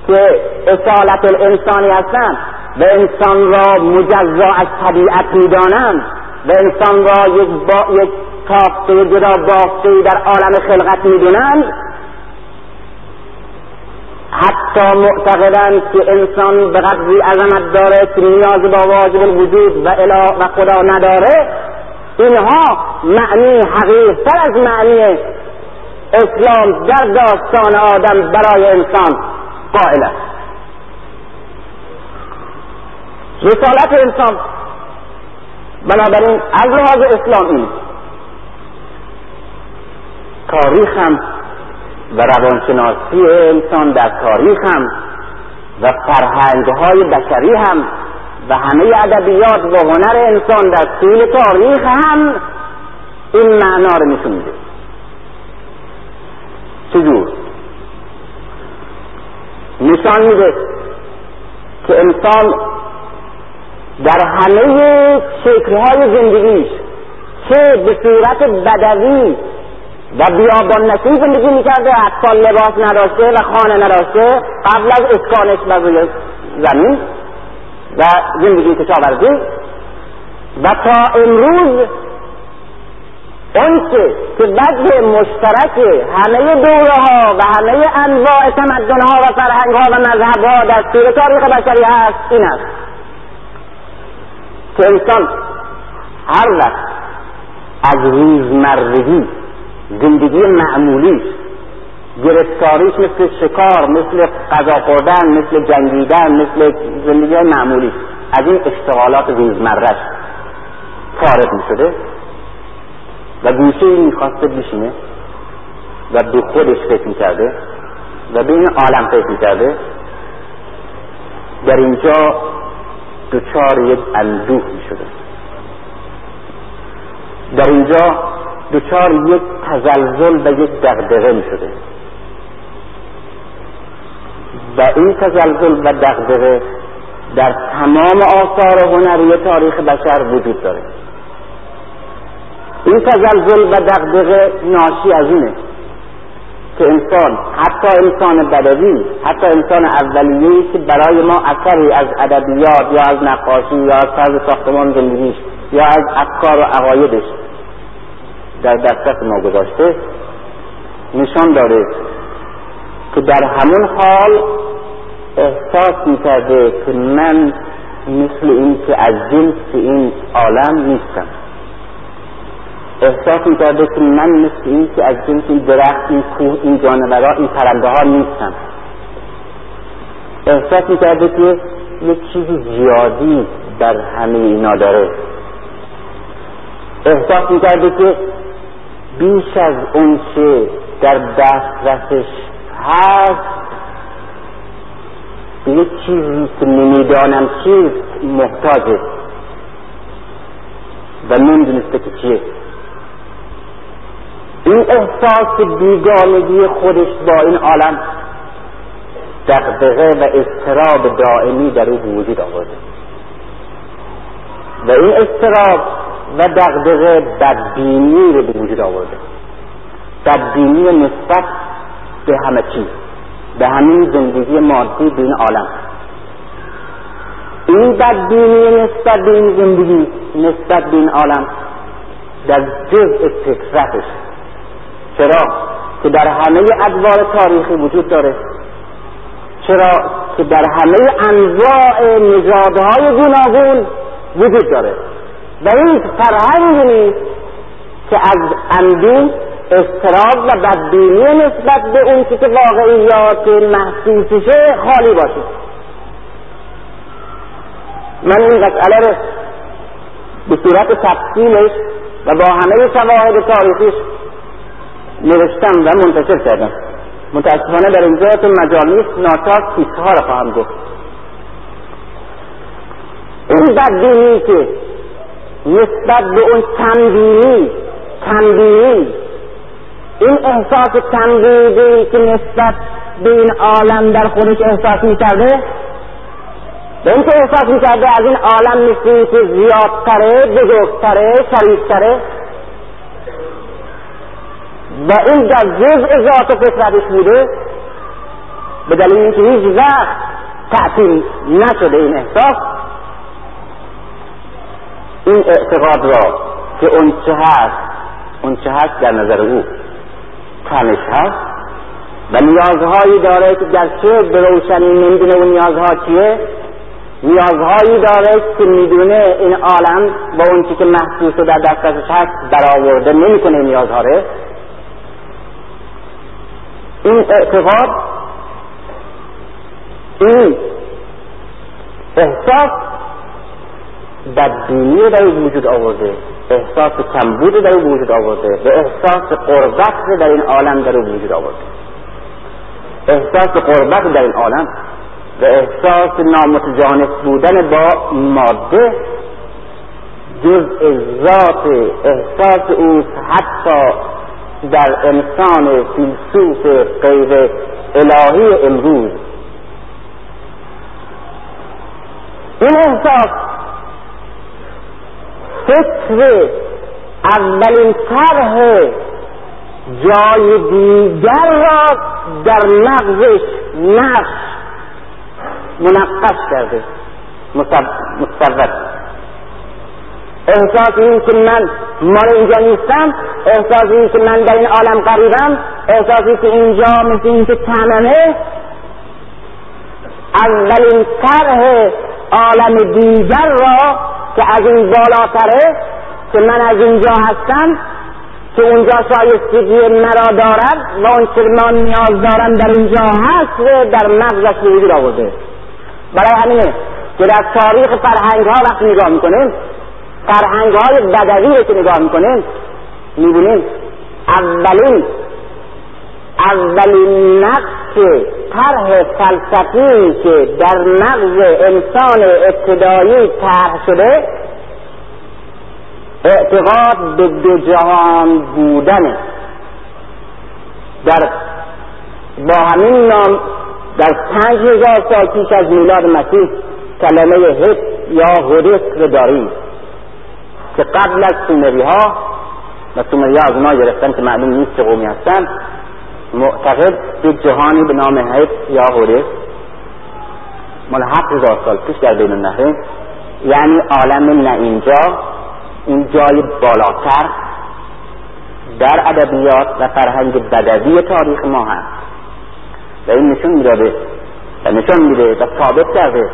که اصالت الانسانی هستند و انسان را مجزا از طبیعت میدانند و انسان را یک با... یک تاقته جدا باقته در عالم خلقت میدونند، حتی معتقدند که انسان به قدری عظمت داره که نیاز به واجب الوجود و اله و خدا نداره. اینها معنی حقیقی‌تر از معنی اسلام در داستان آدم برای انسان قائل است. رسالت انسان بنابراین از لحاظ اسلامی، تاریخ هم و روانشناسی انسان در تاریخ هم و فرهنگ‌های بشری هم و همه ادبیات و هنر انسان در طول تاریخ هم این معنا رو نشون میده. چجور؟ نشان میده که انسان در همه شکل‌های زندگیش، چه به صورت بدوی و بیابان نشین زندگی میکرده، اطفال لباس نداشته و خانه نداشته قبل از اسکانش بر روی زمین و زندگی کشاورزی، و تا امروز اونچه که وجه مشترک همه دوره‌ها و همه انواع تمدن‌ها و فرهنگ‌ها و مذهب‌ها در طول تاریخ بشری هست این است که انسان هر وقت از روزمرگی، زندگی معمولیش، گرفتاریش مثل شکار، مثل غذا خوردن، مثل جنگیدن، مثل زندگی معمولیش، از این اشتغالات روزمره‌اش فارغ می‌شده و گوشه میخواسته بشینه و به خودش فکر میکرده و به این عالم فکر میکرده. در اینجا دوچار یک اندوه میشده، در اینجا دوچار یک تزلزل و یک دغدغه میشده و این تزلزل و دغدغه در تمام آثار هنری تاریخ بشر وجود داره. این تزلزل و دغدغه ناشی از اینه که انسان، حتی انسان بدوی، حتی انسان اولیه‌ای که برای ما اثری از ادبیات یا از نقاشی یا از طرز ساختمان زندگیش یا از افکار و عقایدش در دسترس ما گذاشته، نشان داره که در همون حال احساس می‌کرده که من مثل این که از جنس این عالم نیستم، احساس می‌کرده که من مثل این که از جنس این درخت، این کوه، این جانورها، این پرنده ها نیستم، احساس می‌کرده که یک چیزی زیادی در همه اینا داره، احساس می‌کرده که بیش از اون چه در دسترسش هست یک چیزی که نمی‌دانم چیست محتاجه و نمی‌دونسته که چیه. این احساس بیگانگی خودش با این عالم دغدغه و اضطراب دائمی در او وجود آورده و این اضطراب و دغدغه بدبینی رو به وجود آورده، بدبینی نسبت به همه چیز، به همین زندگی مادی، به این عالم. این بدبینی نسبت به این زندگی، نسبت به این عالم در جزء فطرتش، چرا که در همه ادوار تاریخی وجود داره، چرا که در همه انواع نژادهای گوناگون وجود داره و هیچ فرهنگی نیست که از اندوه، اضطراب و بدبینی نسبت به اون چیز واقعیات محسوسشه خالی باشه. من این مسئله رو به صورت تفصیلش و با همه شواهد تاریخیش نوشتم و منتشر کردم. متاسفانه در اینجا تو مجال نیست، ناچار تیکه‌ها را خواهم گفت. این بدبینی که نسبت به اون تنبیهی، تنبیهی، این احساس تنبیهی که نسبت به این عالم در خودش احساس می‌کرده، به این که احساس می‌کرده از این عالم مثل که زیادتره، بزرگتره، شریفتره، و این در جزء ذات و فطرتش بوده، به دلیل اینکه هیچ وقت تعطیل نشده این احساس، این اعتقاد را که اون چه هست، اون چه هست در نظر او تنش هست و نیازهایی داره که گرچه به روشنی نمیدونه اون نیازها چیه، نیازهایی داره که میدونه این عالم با اون چی که محسوس در دسترسش هست برآورده نمیکنه نیازها ره. این اعتقاد این احساس بدبینی رو در وجود آورده، احساس کمبود رو در وجود آورده و احساس قربت رو در این عالم در وجود آورده. احساس قربت در این عالم و احساس نامتجانس بودن با ماده جزء ذات احساس اوست، حتی در انسان فیلسوف غیر الهی امروز. این احساس فکر اولین طرح جای دیگر را در مغزش نقش منقش کرده، مصور احساس این که من مال اینجا نیستم، احساس این که من در این عالم غریبم، احساس این که اینجا مثل این که تنمه. اولین طرح عالم دیگر را که از این بالاتره، که من از اینجا هستم، که اونجا شایستگی مرا دارد و اون که من نیاز دارم در اینجا هست و در مغزش وجود آورده. برای همینه که در تاریخ فرهنگ ها وقتی نگاه میکنیم، فرهنگ های بدوی رو که نگاه میکنیم میبینیم اولین اولین نقش طرح فلسفی که در مغز انسان ابتدایی طرح شده اعتقاد به دو جهان بودن در با همین نام. در پنج هزار سال پیش از میلاد مسیح کلمه هد یا هورس رو داریم که قبل از سومری ها و سومری ها از اونا گرفتن که معلوم نیست چه قومی هستن، معتقد به جهانی به نام هد یا هورس مال هفت هزار سال پیش در بین النهرین، یعنی عالم نه اینجا، این جای بالاتر در ادبیات و فرهنگ بدوی تاریخ ما هست. و این نشون میده و نشون میده و ثابت کرده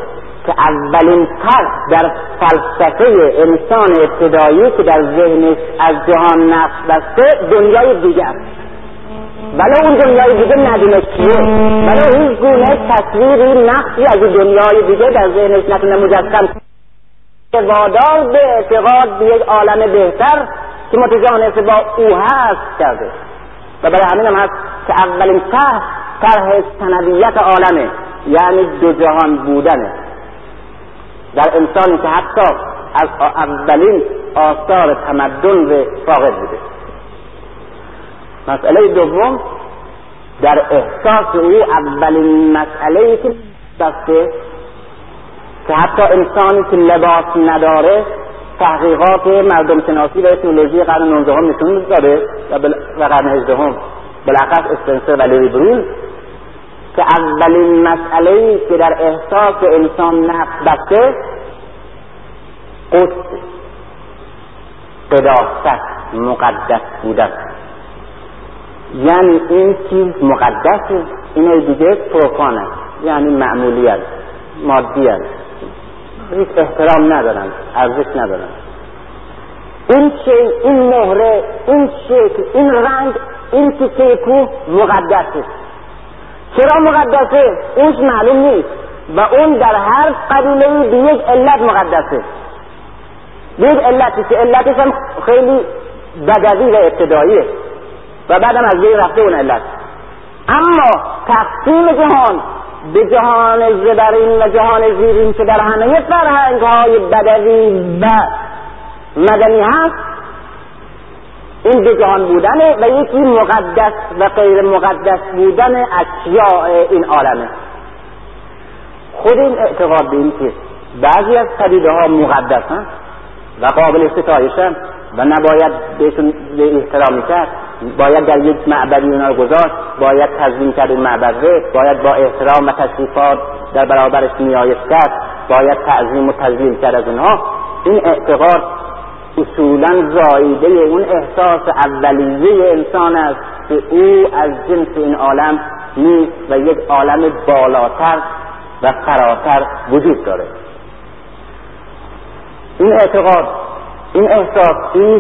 که اولین طرح در فلسفه انسان ابتدایی که در ذهنش از جهان نقش بسته دنیای دیگه است، ولی اون دنیای دیگه ندونه چیه، ولی هیچ گونه تصویری نقشی از دنیای دیگه در ذهنش نتونه مجسم وادار به اعتقاد به یک عالم بهتر که متجانس با او هست کرده. و برای همین هم هست که اولین طرح طرح ثانویت عالمه، یعنی دو جهان بودنه در انسانی که حتی از اولین آثار تمدن به فاقد بوده. مسئله دوم در احساس او اولین مسئله‌ای که دسته که حتی انسانی که لباس نداره تحقیقات مردم شناسی و اتنولوژی قرن نوزدهم نشون داده و قرن هجدهم بالاخص اسپنسر و لوی بروز که اولین مسئله‌ای که در احساس انسان نقش بسته قدس، قداست، مقدس بودن، یعنی این چیز مقدسه، این دیگه پروفان است، یعنی معمولی است، مادی است، هیچ احترام ندارن، ارزش ندارن. این چی، این مهره، این شکل، این رنگ، این تیکه کوه مقدسه. چرا مقدسه؟ اونش معلوم نیست و اون در هر قبیله‌ای به یک علت مقدسه، به یک علتی که علتش هم خیلی بدوی و ابتداییه و بعدم از بین رفته اون علت. اما تقسیم جهان به جهان زبرین و جهان زیرین که در همه فرهنگ های بدوی و مدنی هست، این دو جهان بودنه و یکی مقدس و غیر مقدس بودن اشیاء این عالمه. خود این اعتقاد به این که بعضی از پدیده ها مقدس هست و قابل ستایش هست و نباید بهشون احترامی کرد، باید در یک معبدی اونا رو گذاشت، باید تزمین کرد اون معبده، باید با احترام و تشریفات در برابرش نیایش کرد، باید تعظیم و تذلیل کرد از اونها. این اعتقاد اصولا زاییده اون احساس اولیه انسان است که او از جنس این عالم نیست و یک عالم بالاتر و فراتر وجود داره. این اعتقاد، این احساس، این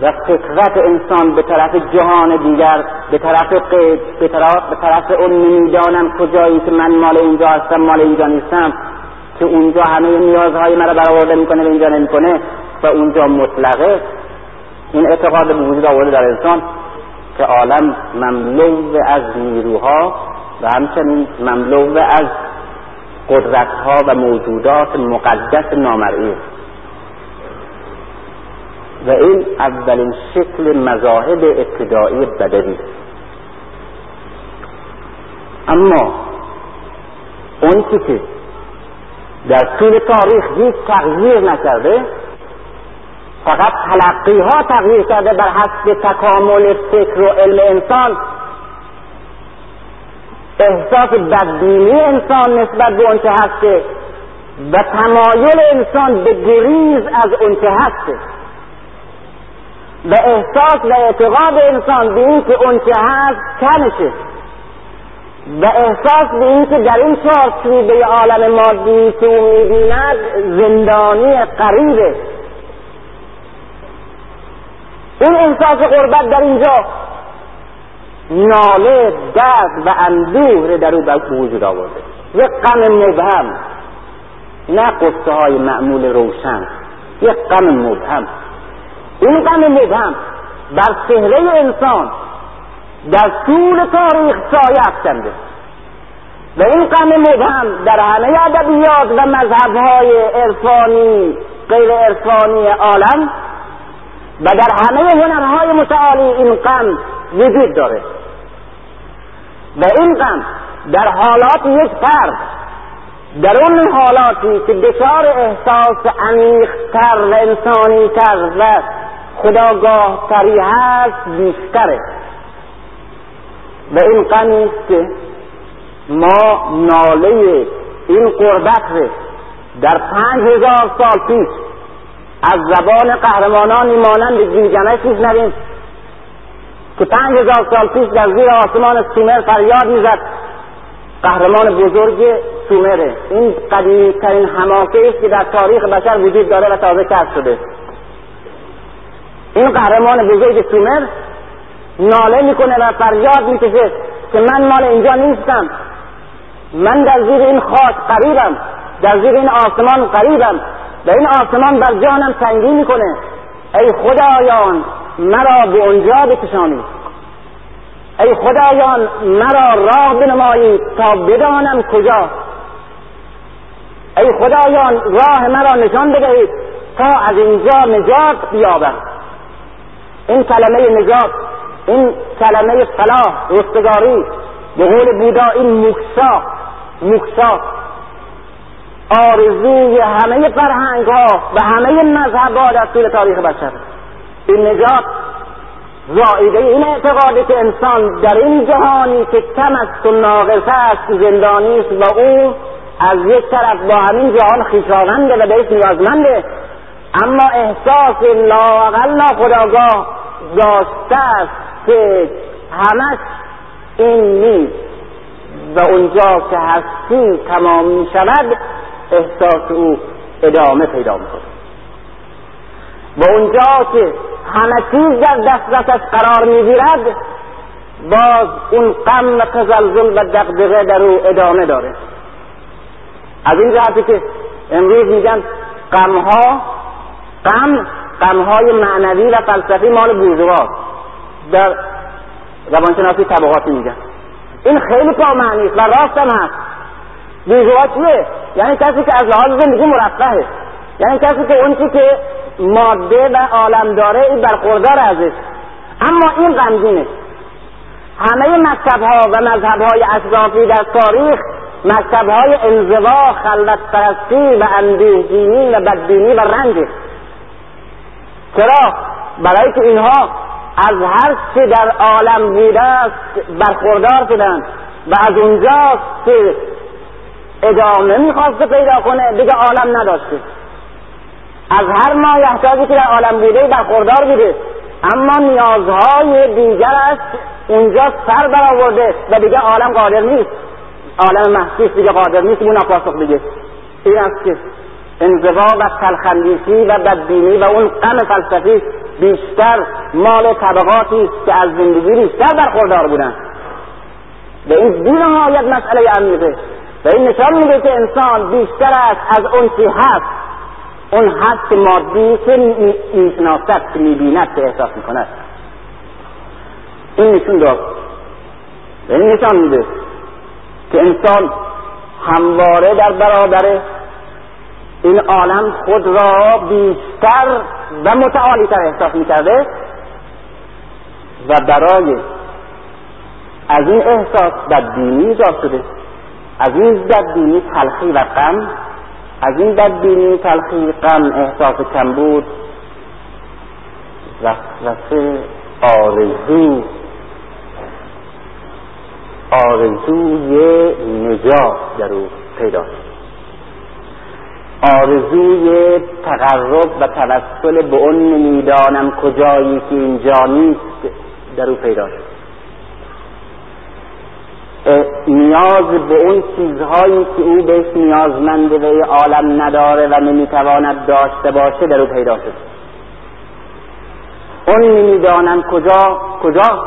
داره و فطرت انسان به طرف جهان دیگر، به طرف قید، به طرف, به طرف اون نمیدانم کجایی که من مال اینجا هستم، مال اینجا نیستم، که اونجا همه نیازهای من را برآورده میکنه و اینجا نمیکنه و اونجا مطلقه. این اعتقاد به وجود آورده در انسان که عالم مملو از نیروها و همچنین مملو از قدرتها و موجودات مقدس نامرئی، و این اولین شکل مذاهب ابتدایی بدوی. اما اون که در طول تاریخ هیچ تغییر نکرده، فقط تلقی ها تغییر کرده بر حسب تکامل فکر و علم انسان، احساس بدبینی انسان نسبت به آنچه هسته و تمایل انسان به گریز از آنچه هسته و احساس و اعتقاد انسان به این که آنچه هست کمشه و احساس به این که در این چارچوبه عالم مادی که او می‌بیند زندانی غریبه. این احساس غربت در اینجا ناله، درد و اندوه در او به وجود آورده، یک غم مبهم، نه قصه های معمول روشن، یک غم مبهم. این غم مبهم بر چهره انسان در طول تاریخ سایه افکنده و این غم مبهم در همه ادبیات و مذهب‌های عرفانی غیر عرفانی عالم و در همه هنرهای متعالی این غم وجود داره و این غم در حالات یک فرد، در اون حالاتی که دچار احساس عمیق‌تر و انسانی‌تر و خداگاه‌تری هست بیشتره و این غمی است که ما ناله این غربت رو در پنج هزار سال پیش از زبان قهرمانانی مانند گیلگمش میشنویم که پنج هزار سال پیش در زیر آسمان سومر فریاد میزد. قهرمان بزرگ سومره، این قدیمی‌ترین حماسه‌ای است که در تاریخ بشر وجود داره و تازه کشف شده. این قهرمان بزرگ سومر ناله میکنه و فریاد میکشه که من مال اینجا نیستم، من در زیر این خاک غریبم، در زیر این آسمان غریبم و این آسمان بر جانم تنگی میکنه، ای خدایان مرا به اونجا بکشانید، ای خدایان مرا راه بنمایید تا بدانم کجا، ای خدایان راه مرا نشان بدهید تا از اینجا نجات بیابم. این کلمه نجات، این کلمه فلاح، رستگاری، به قول بودا این موکسا، موکسا آرزوی همه فرهنگ ها و همه مذهب ها در طول تاریخ بشر. این نجات زائده این اعتقاده که انسان در این جهانی که کم است و ناقص است زندانی است و او از یک طرف با همین جهان خویشاونده و بهش نیازمنده، اما احساس لااقل ناخودآگاه داشته است که همش این نیست و اونجا که هستی تمام می شود احساس او ادامه پیدا می کند و اونجا که همه چیز در دسترسش قرار می گیرد باز اون غم و تزلزل و دغدغه در او ادامه داره. از این جهتی که امروز میگن غمها، غم غمهای معنوی و فلسفی مال بورژوا، در روانشناسی طبقاتی میگن. این خیلی پامعنی است و راست هم هست. بورژوا چیه؟ یعنی کسی که از لحاظ زندگی مرفهه، یعنی کسی که اون چی که ماده و عالم داره این برخوردار ازش. اما این غمگینه. همه مکتبها و مذهبهای اشرافی در تاریخ مکتبهای انزوا، خلوت پرستی و اندیشگینی و بدبینی و رنجه. چرا؟ برای که اینها از هر چه در عالم بوده است برخوردار شدند و از اونجاست که ادامه میخواسته پیدا کنه، دیگه عالم نداشته. از هر ما یحتاجی که در عالم بوده برخوردار بوده، اما نیازهای دیگر است اونجا سر برآورده و دیگه عالم قادر نیست، عالم محسوس دیگه قادر نیست اون پاسخ بده. این است که انزوا و تلخ‌اندیشی و بدبینی و اون غم فلسفی بیشتر مال طبقاتی است که از زندگی بیشتر برخوردار بودن. و این بی‌نهایت مسئله عمیقه و این نشان میده که انسان بیشتر است از اون چی هست، اون حس مادی که میشناسد، که میبیند، که احساس میکند. این نشون داد، این نشان میده که انسان همواره در برابر این عالم خود را بیشتر و متعالی تر احساس میکرده و برای از این احساس بدبینی ایجاد شده، از این بدبینی تلخی و غم، از این بدبینی تلخی غم، احساس کمبود، وسوسه، آرزو آرزوی نجات در او پیدا شد، آرزوی تقرب و توسل به اون نمیدانم کجایی که اینجا نیست در او پیدا شد، نیاز به اون چیزهایی که او بهش نیازمنده و یه عالم نداره و نمیتواند داشته باشه در او پیدا شد. اون نمیدانم کجا کجا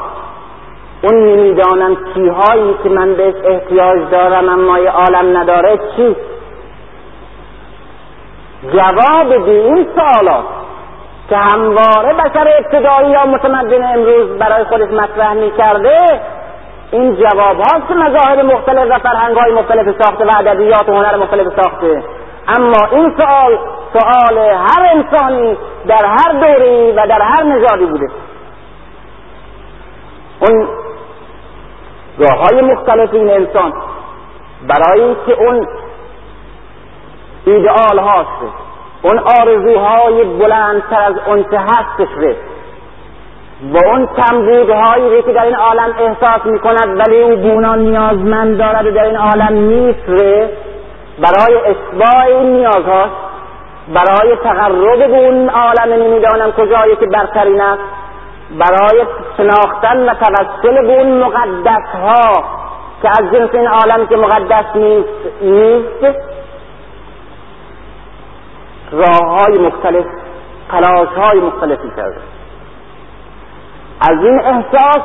اون نمیدانم چیهایی که من بهش احتیاج دارم اما یه عالم نداره چی؟ جواب دی این سوالات که همواره بشر ابتدایی یا متمدن امروز برای خودش مطرح میکرده، این جواب هاست که مظاهر مختلف و فرهنگ های مختلف ساخته و ادبیات و هنر مختلف ساخته، اما این سوال سوال هر انسانی در هر دوری و در هر نژادی بوده. اون راه های مختلف این انسان برای اینکه اون ایدئال هاست، اون آرزوهای بلندتر از اون چه هستش و اون کمبودهایی که در این عالم احساس میکند ولی اون گونا نیازمند دارد و در این عالم نیست، برای اشباع این نیازهاش، برای تقرب به اون عالم نمیدانم کجایی که برترین است، برای شناختن و توسل به اون مقدس ها که از جنس این عالم که مقدس نیست نیست راه های مختلف، تلاش های مختلفی کرده. از این احساس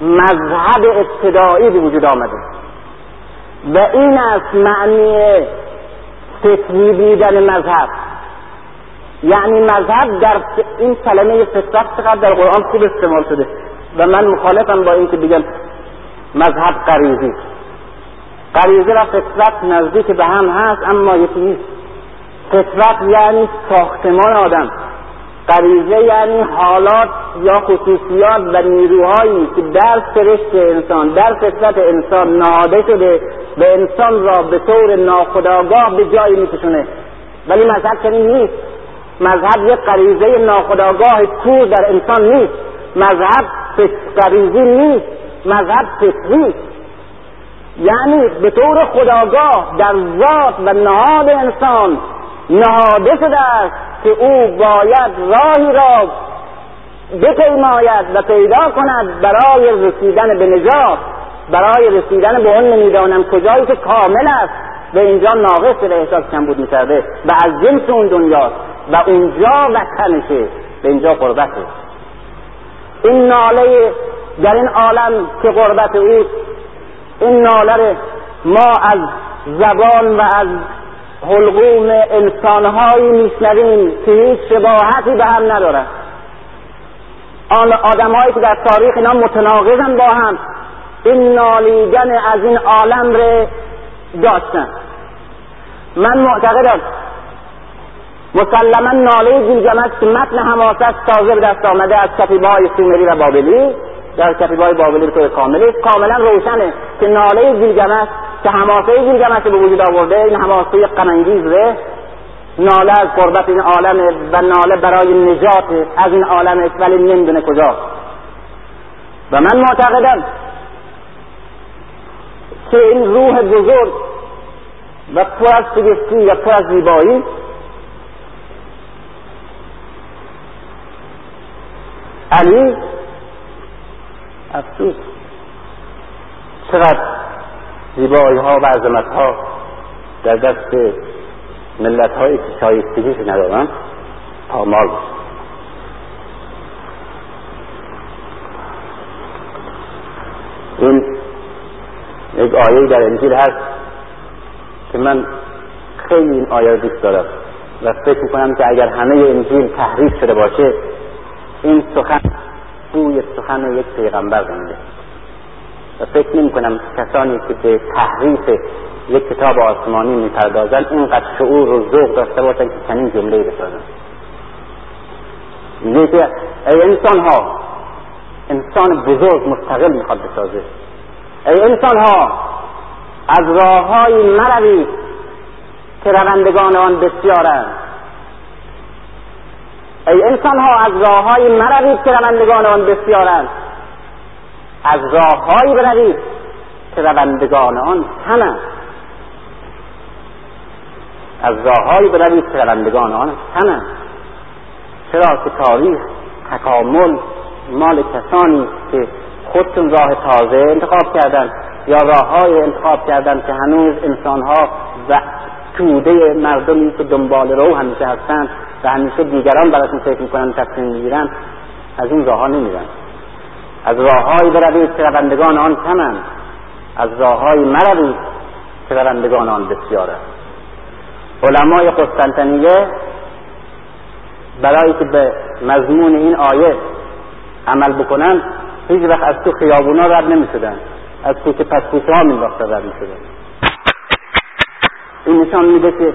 مذهب ابتدایی به وجود آمده و این است معنی فطری بودن مذهب. یعنی مذهب در این کلمه فطرت چقدر در قرآن خوب استعمال شده و من مخالفم با این که بگم مذهب غریزی غریزه و فطرت نزدیک به هم هست اما یکی نیست. فطرت یعنی ساختمان آدم، غریزه یعنی حالات یا خصوصیات و نیروهایی که در سرشت انسان، در فطرت انسان نهاده شده و انسان را به طور ناخودآگاه به جایی میکشونه. ولی مذهب چنین نیست. مذهب یک غریزه ناخودآگاه کور در انسان نیست. مذهب غریزی نیست، مذهب فطری، یعنی به طور خودآگاه در ذات و نهاد انسان نهاده شده است که او باید راهی را بپیماید و پیدا کند برای رسیدن به نجات، برای رسیدن به اون نمیدانم کجایی که کامل است و اینجا ناقص و احساس کمبود می‌کرده و از جنس اون دنیاست و اونجا وطنشه و اینجا غربته. این ناله در این عالم که غربت اوست، این ناله ما از زبان و از حلقوم انسانهایی میشنویم که هیچ شباهتی به هم ندارن. آن آدمهایی که در تاریخ اینا متناقضن با هم، این نالیدن از این عالم رو داشتن. من معتقدم مسلما ناله گیلگمش که متن حماسش تازه به دست آمده از کتیبه‌های سومری و بابلی، در کتیبه‌های بابلی به طور کامل کاملا روشنه که ناله گیلگمش که حماسه گیلگمش به وجود آورده این حماسه غم انگیزه، ناله از غربت این عالمه و ناله برای نجات از این عالمه ولی نمیدونه کجا. و من معتقدم که این روح بزرگ و پر از شگفتی و پر از زیبایی علی، افسوس چقدر زیبایی ها و عظمت ها در دست ملت هایی که شایستگیش ندارن آمال. این یک آیه در انجیل هست که من خیلی این آیه رو دوست دارم و فکر میکنم که اگر همه انجیل تحریف شده باشه این سخن بوی سخن یک پیغمبر زنده و فکر نمی‌کنم کسانی که به تحریف یک کتاب آسمانی می‌پردازند اینقدر شعور و ذوق داشته باشند که چنین جمله‌ای بسازند. میگه ای انسان ها، انسان بزرگ مستقل میخواد بسازه، ای انسان ها از راه‌هایی مروید که روندگان آن بسیارند، ای انسان ها از راه‌هایی مروید که روندگان آن بسیارند، از راه‌هایی بروید که روندگان آن همند، از راه‌هایی بروید که روندگان آن همند، چرا که تاریخ تکامل مال کسانی که خودشون راه تازه انتخاب کردن یا راه‌های انتخاب کردن که هنوز انسان‌ها و توده مردمی که دنبال رو همیشه هستن و همیشه دیگران براشون فکر می‌کنن تصمیم می‌گیرن از این راه‌ها نمی‌رن. از راه‌های بروید که روندگان آن کمند، از راه‌های مروید که روندگان آن بسیارند. علمای قسطنطنیه برای که به مضمون این آیه عمل بکنن هیچ وقت از تو خیابونا رد نمی شدن، از تو که پس کوچه ها می باختن رد می شدن. این نشان میده که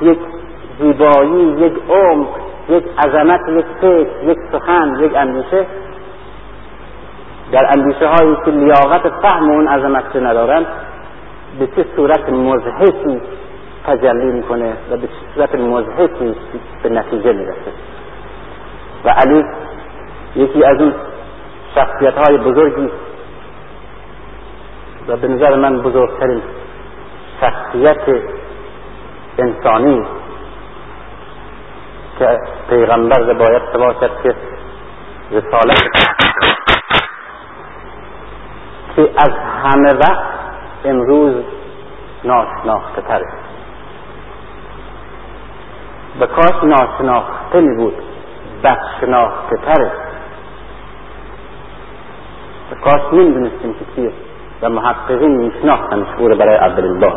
یک زیبایی، یک عمق، یک عظمت، یک فکر، یک سخن، یک اندیشه در اندیشه هایی که لیاقت فهم اون عظمت ندارن به چه صورت مضحکی تجلی میکنه و به صورت مضحکی به نتیجه میرسه. و علی یکی از اون شخصیت های بزرگی و به نظر من بزرگترین شخصیت انسانی که پیغمبر باید باشد که رسالت که از همه وقت امروز ناشناخته تره و کاش ناشناخته می بود بدشناخته تره و کاش نمی دونستیم که کیه و محققین می شناختن شعور برای عبدالله.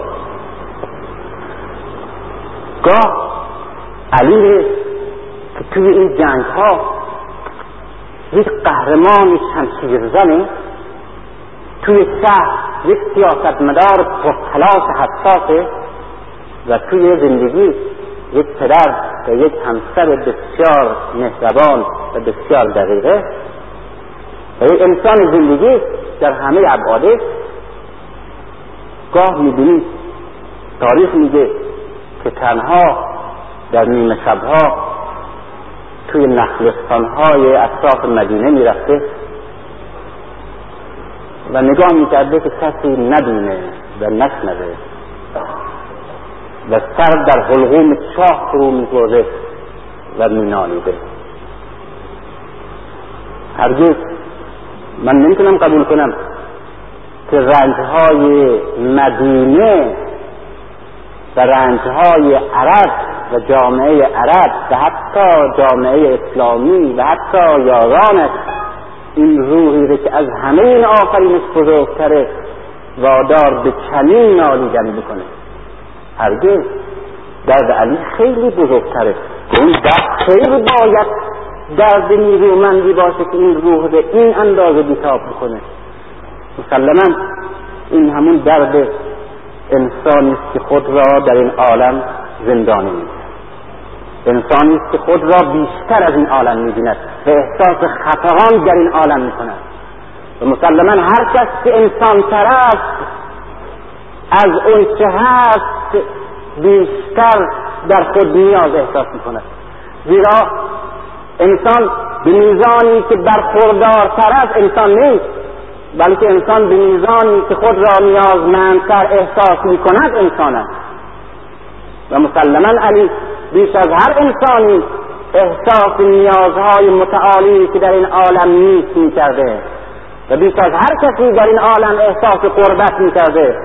گاه علی که توی این جنگ ها یک قهرمان شمشیرزنه، توی شهر یک سیاستمدار پرتلاش حساسه و توی زندگی یک پدر و یک همسر بسیار مهربان و بسیار دقیقه و یک انسان زندگی در همه ابعاده. گاه می‌بینید تاریخ میگه که تنها در نیمه شبها توی نخلستان‌های اطراف مدینه میرفته و نگاه میکرده که کسی ندونه و نشنوه و سر در حلقوم شاه رو می‌گذاشته و مینالیده. هرگز من نمیتونم قبول کنم که رنجهای مدینه و رنجهای عرب و جامعه عرب و حتی جامعه اسلامی و حتی یارانش این روحی که از همه این آفرینش بزرگتره وادار به چنین نالیدن بکنه. هرگز درد علی خیلی بزرگتره، این درد خیلی باید درد نیرومندی باشه که این روح به این اندازه بیتاب بکنه. مسلماً این همون درد انسانی است که خود را در این عالم زندانی می‌کند، انسانی است که خود را بیشتر از این عالم می‌بیند و احساس خفقان در این عالم می‌کند. و مسلماً هر کس که انسان تر است از اون چه هست بیشتر در خود نیاز احساس می‌کند، زیرا انسان به میزانی که برخوردارتر از انسان نیست بلکه انسان به میزانی که خود را نیازمندتر احساس می‌کند انسان است. و مسلماً علی بیش از هر انسانی احساس نیازهای متعالی که در این عالم نیست می‌کرده و بیش از هر کسی در این عالم احساس قربت می‌کرده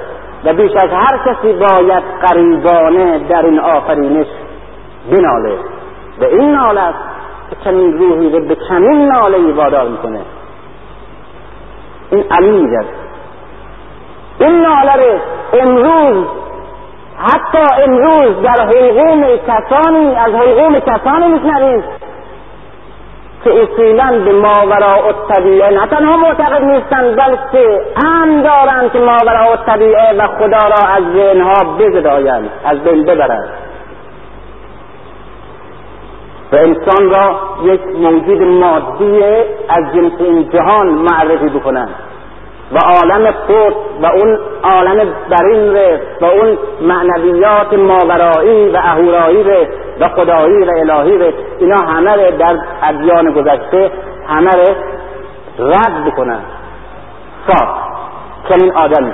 و بیش از هر کسی باید قریبانه در این آفرینش بناله. به این ناله است که چنین روحی رو به چنین ناله‌ای وادار میکنه. این علی میگه این ناله رو امروز، حتی امروز در حلقوم کسانی از حلقوم کسانی میشنویم که اصولاً به ماوراء الطبیعه نه تنها معتقد نیستند بلکه هم دارند که ماوراء الطبیعه و خدا را از ذهنها بزدایند، از بین ببرند و انسان را یک موجود مادی از جنس این جهان معرفی بکنند و عالم خود و اون عالم برین ره و اون معنویات ماورایی و اهورایی ره و خدایی ره الهی ره، اینا همه ره در ادیان گذشته همه ره رد بکنن. صاف چنین آدمی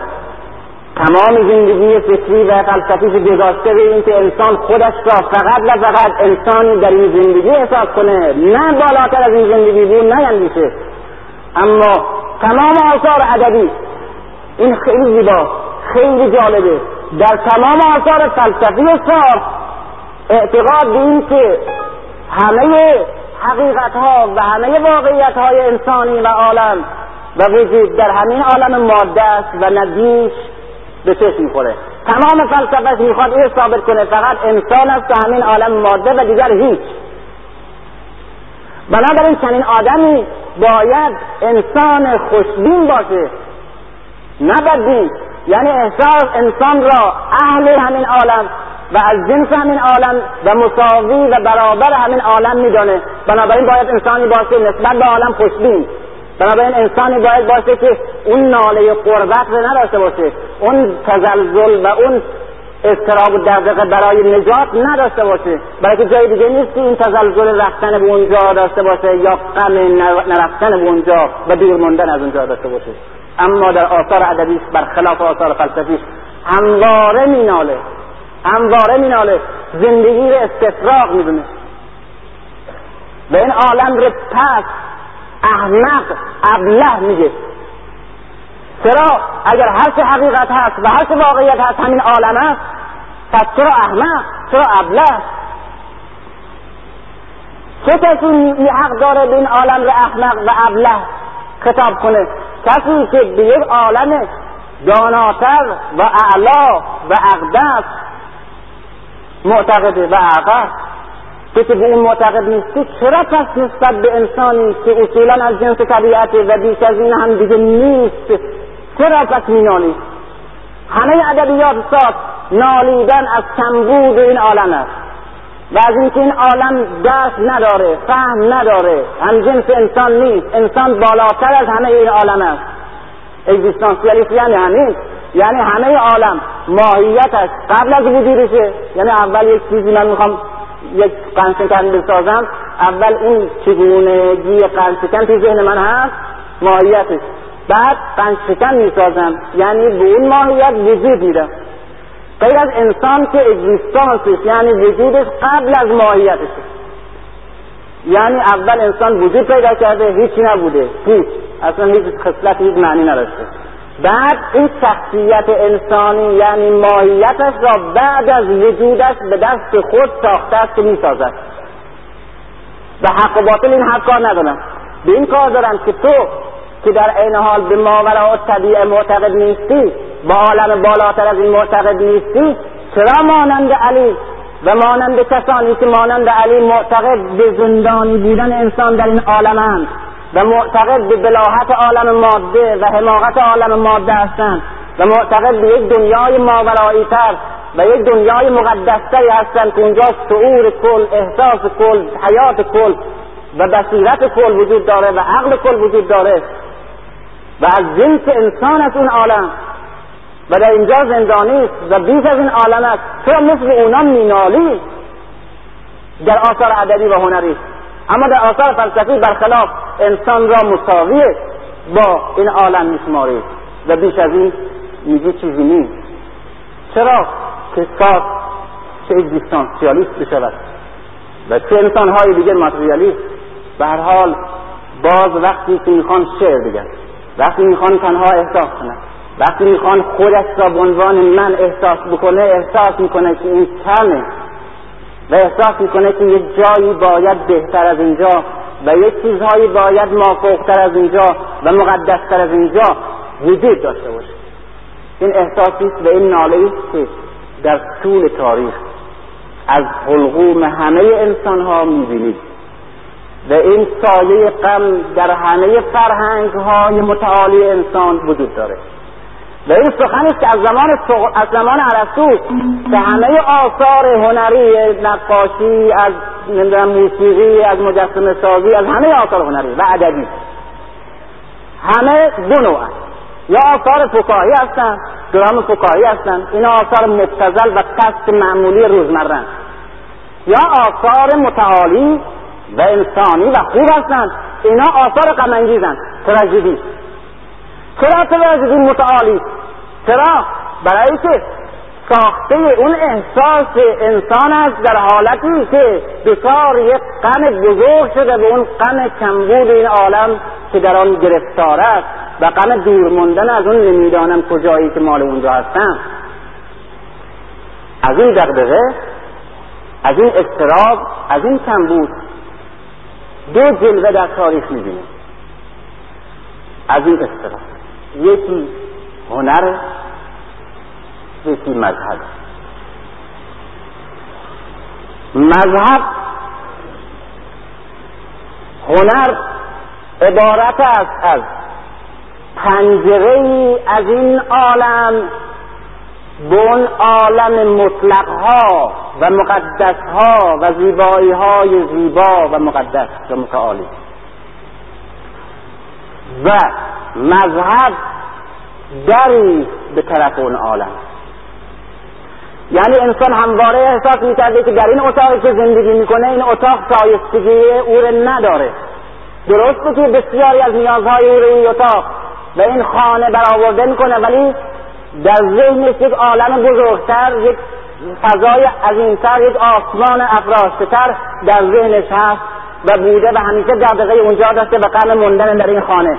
تمام زندگی فکری و فلسفیش گذاشته به این که انسان خودش را فقط و فقط انسانی در این زندگی احساس کنه، نه بالاتر از این زندگی بود نه اندیشه. اما تمام آثار ادبی، این خیلی زیبا خیلی جالبه، در تمام آثار فلسفی فارس اعتقاد به این که همه حقیقت ها و همه واقعیت های انسانی و عالم و وجود در همین عالم ماده است و ندیش به چشم میخوره. تمام فلسفهش میخواد این ثابت کنه فقط انسان است و همین عالم ماده و دیگر هیچ. بنابراین چنین آدمی باید انسان خوشبین باشه نه بدبین، یعنی احساس انسان را اهل همین عالم و از جنس همین عالم و مساوی و برابر همین عالم میدانه. بنابراین باید انسانی باشه نسبت به عالم خوشبین. بنابراین انسانی باید باشه که اون ناله قربت رو نداشته باشه، اون تزلزل و اون اضطراب و دغدغه برای نجات نداشته باشه، برای که جای دیگه نیست که این تزلزل رفتن به اونجا داشته باشه یا غم نرفتن به اونجا و دور ماندن از اونجا داشته باشه. اما در آثار ادبی برخلاف آثار فلسفی همواره میناله، همواره میناله، زندگی رو استفراغ میدونه و این عالم رو پس، احمق، ابله میگه. چرا؟ اگر هر چه حقیقت هست و هر چه واقعیت هست همین عالم است، پس چرا احمق؟ چرا ابله؟ چه کسی حق داره به این عالم را احمق و ابله خطاب کنه؟ کسی که به یک عالم داناتر و اعلا و اقدس معتقده و اعقل. تو که به این معتقد نیستی چرا پس نسبت به انسانی که اصولا از جنس طبیعت و بیش از این هم دیگه نیست چرا پس مینالی؟ همه ادبیات ساز نالیدن از کمبود این عالم است و از اینکه این عالم درک نداره، فهم نداره، هم جنس انسان نیست، انسان بالاتر از همه این عالم است. اگزیستانسیالیسم یعنی همین، یعنی همه عالم ماهیتش قبل از وجودشه. یعنی اول یک چیزی من میخوام یک قندشکن بسازم، اول اون چگونگی قندشکن توی ذهن من هست، ماهیتش، بعد قندشکن میسازم، یعنی به اون ماهیت وجود میدم. غیر از انسان که اگزیستانسش یعنی وجودش قبل از ماهیتش، یعنی اول انسان وجود پیدا کرده، هیچی نبوده، هیچ، اصلا هیچ خصلت، هیچ معنی نداشته، بعد این شخصیت انسانی یعنی ماهیتش را بعد از وجودش به دست خود ساخته است که میسازد و حق و باطل این حق کار ندارن، به این کار دارن که تو که در این حال به ماوراء الطبیعه معتقد نیستی، به عالم بالاتر از این معتقد نیستی، چرا مانند علی و مانند کسانی که مانند علی معتقد به زندانی بودن انسان در این عالم هم و معتقد به بلاهت عالم ماده و حماقت عالم ماده هستند و معتقد به یک دنیای ماورایی تر و یک دنیای مقدس تری هستند که اونجا شعور کل، احساس کل، حیات کل و بصیرت کل وجود داره و عقل کل وجود داره و از جنس انسان است اون عالم و در اینجا زندانی است و بیش از این عالم است، تو مثل اونا مینالی. در آثار ادبی و هنری، اما در آثار فلسفی برخلاف، انسان را مساوی با این عالم میشمارید و بیش از این میگی چیزی نیست. چرا که ساز چه اگزیستانسیالیست بشود و چه انسانهای دیگر ماتریالیست. به هر حال باز وقتی که میخوان شعر بگن، وقتی میخوان تنها احساس کنن، وقتی میخوان خودش را به عنوان من احساس بکنه، احساس میکنه که این کمه، و احساس میکنه که یک جایی باید بهتر از اینجا و یک چیزهایی باید مافوقتر از اینجا و مقدستر از اینجا وجود داشته باشه. این احساسیست و این ناله‌ایست که در طول تاریخ از حلقوم همه انسان‌ها می‌بینید و این سایه غم در همه فرهنگ‌های متعالی انسان وجود داره. و این سخنیست که از زمان از زمان ارسطو به همه آثار هنری، نقاشی، از موسیقی، از مجسمه سازی، از همه آثار هنری و ادبی، همه دو نوع هست. یا آثار فکاهی هستن، درام فکاهی هستن، اینا آثار مبتذل و قصد معمولی روزمره، یا آثار متعالی و انسانی و خوب هستن، اینا آثار غم انگیزن، تراژدی. چرا تراژدی متعالی؟ چرا؟ برای که ساخته اون احساس انسان است در حالتی که بسیار یک غم بزرگ شده و اون غم کمبود این عالم که در آن گرفتار است و غم دور ماندن از اون نمیدانم کجایی که مال اونجا هستم، از این دغدغه، از این اضطراب، از این کمبود. دو جلوه در تاریخ میبینیم از این اضطراب، یکی هنر، یکی مذهب. مذهب هنر عبارت است از پنجره‌ای از این عالم به اون عالم مطلقها و مقدسها و زیبایی‌های زیبا و مقدس و متعالی. و مذهب دری به طرف اون عالم، یعنی انسان همواره احساس می‌کرده که در این اتاقی که زندگی می‌کنه، این اتاق شایستگی او را نداره. درسته که بسیاری از نیازهای او را این اتاق و این خانه برآورده می‌کنه، ولی در ذهنش یک عالم بزرگتر، یک فضای عظیم‌تر، یک آسمان افراشته‌تر در ذهنش هست و بوده و همیشه دغدغه اونجا داشته و غم ماندن در این خانه.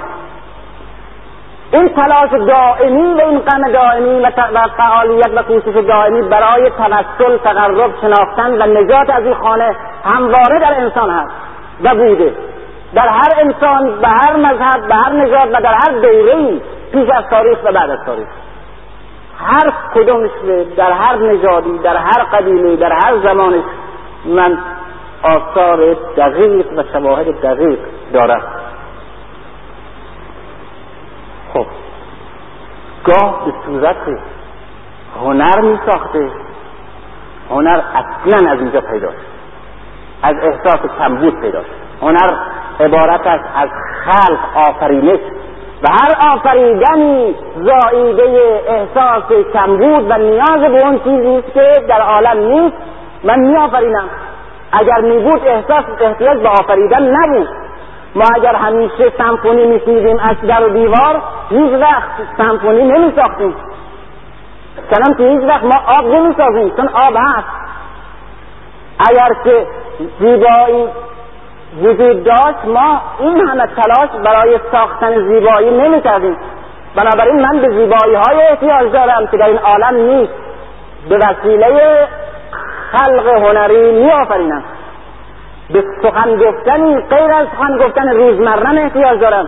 این تلاش دائمی و این غم دائمی و فعالیت و کوشش دائمی برای توسل، تقرب، شناختن و نجات از این خانه همواره در انسان هست و بوده. در هر انسان، به هر مذهب، به هر نژاد و در هر دوره‌ای پیش از تاریخ و بعد از تاریخ، هر کدومش، در هر نژادی، در هر قبیله، در هر زمانش، من آثار دقیق و شواهد دقیق دارم. خب گاه به صورت هنر می ساخته. هنر اصلا از اینجا پیدا شد، از احساس کمبود پیدا شد. هنر عبارت است از خلق، آفرینش، و هر آفریدنی زاییده احساس کمبود و نیاز به اون چیزیست که در عالم نیست. من می آفرینم. اگر می بود احساس احتیاج به آفریدن نبود. ما اگر همیشه سمفونی می‌سیدیم از در و دیوار، هیچ وقت سمفونی نمی‌ساختیم. چنان که هیچ وقت ما آب نمی‌سازیم، چون آب هست. اگر که زیبایی وجود داشت، ما این همه تلاش برای ساختن زیبایی نمی‌کردیم. بنابراین من به زیبایی‌های احتیاج دارم که در این عالم نیست. به وسیله خلق هنری می‌آفرینم. به سخن گفتنی غیر از سخن گفتن روزمره احتیاج دارم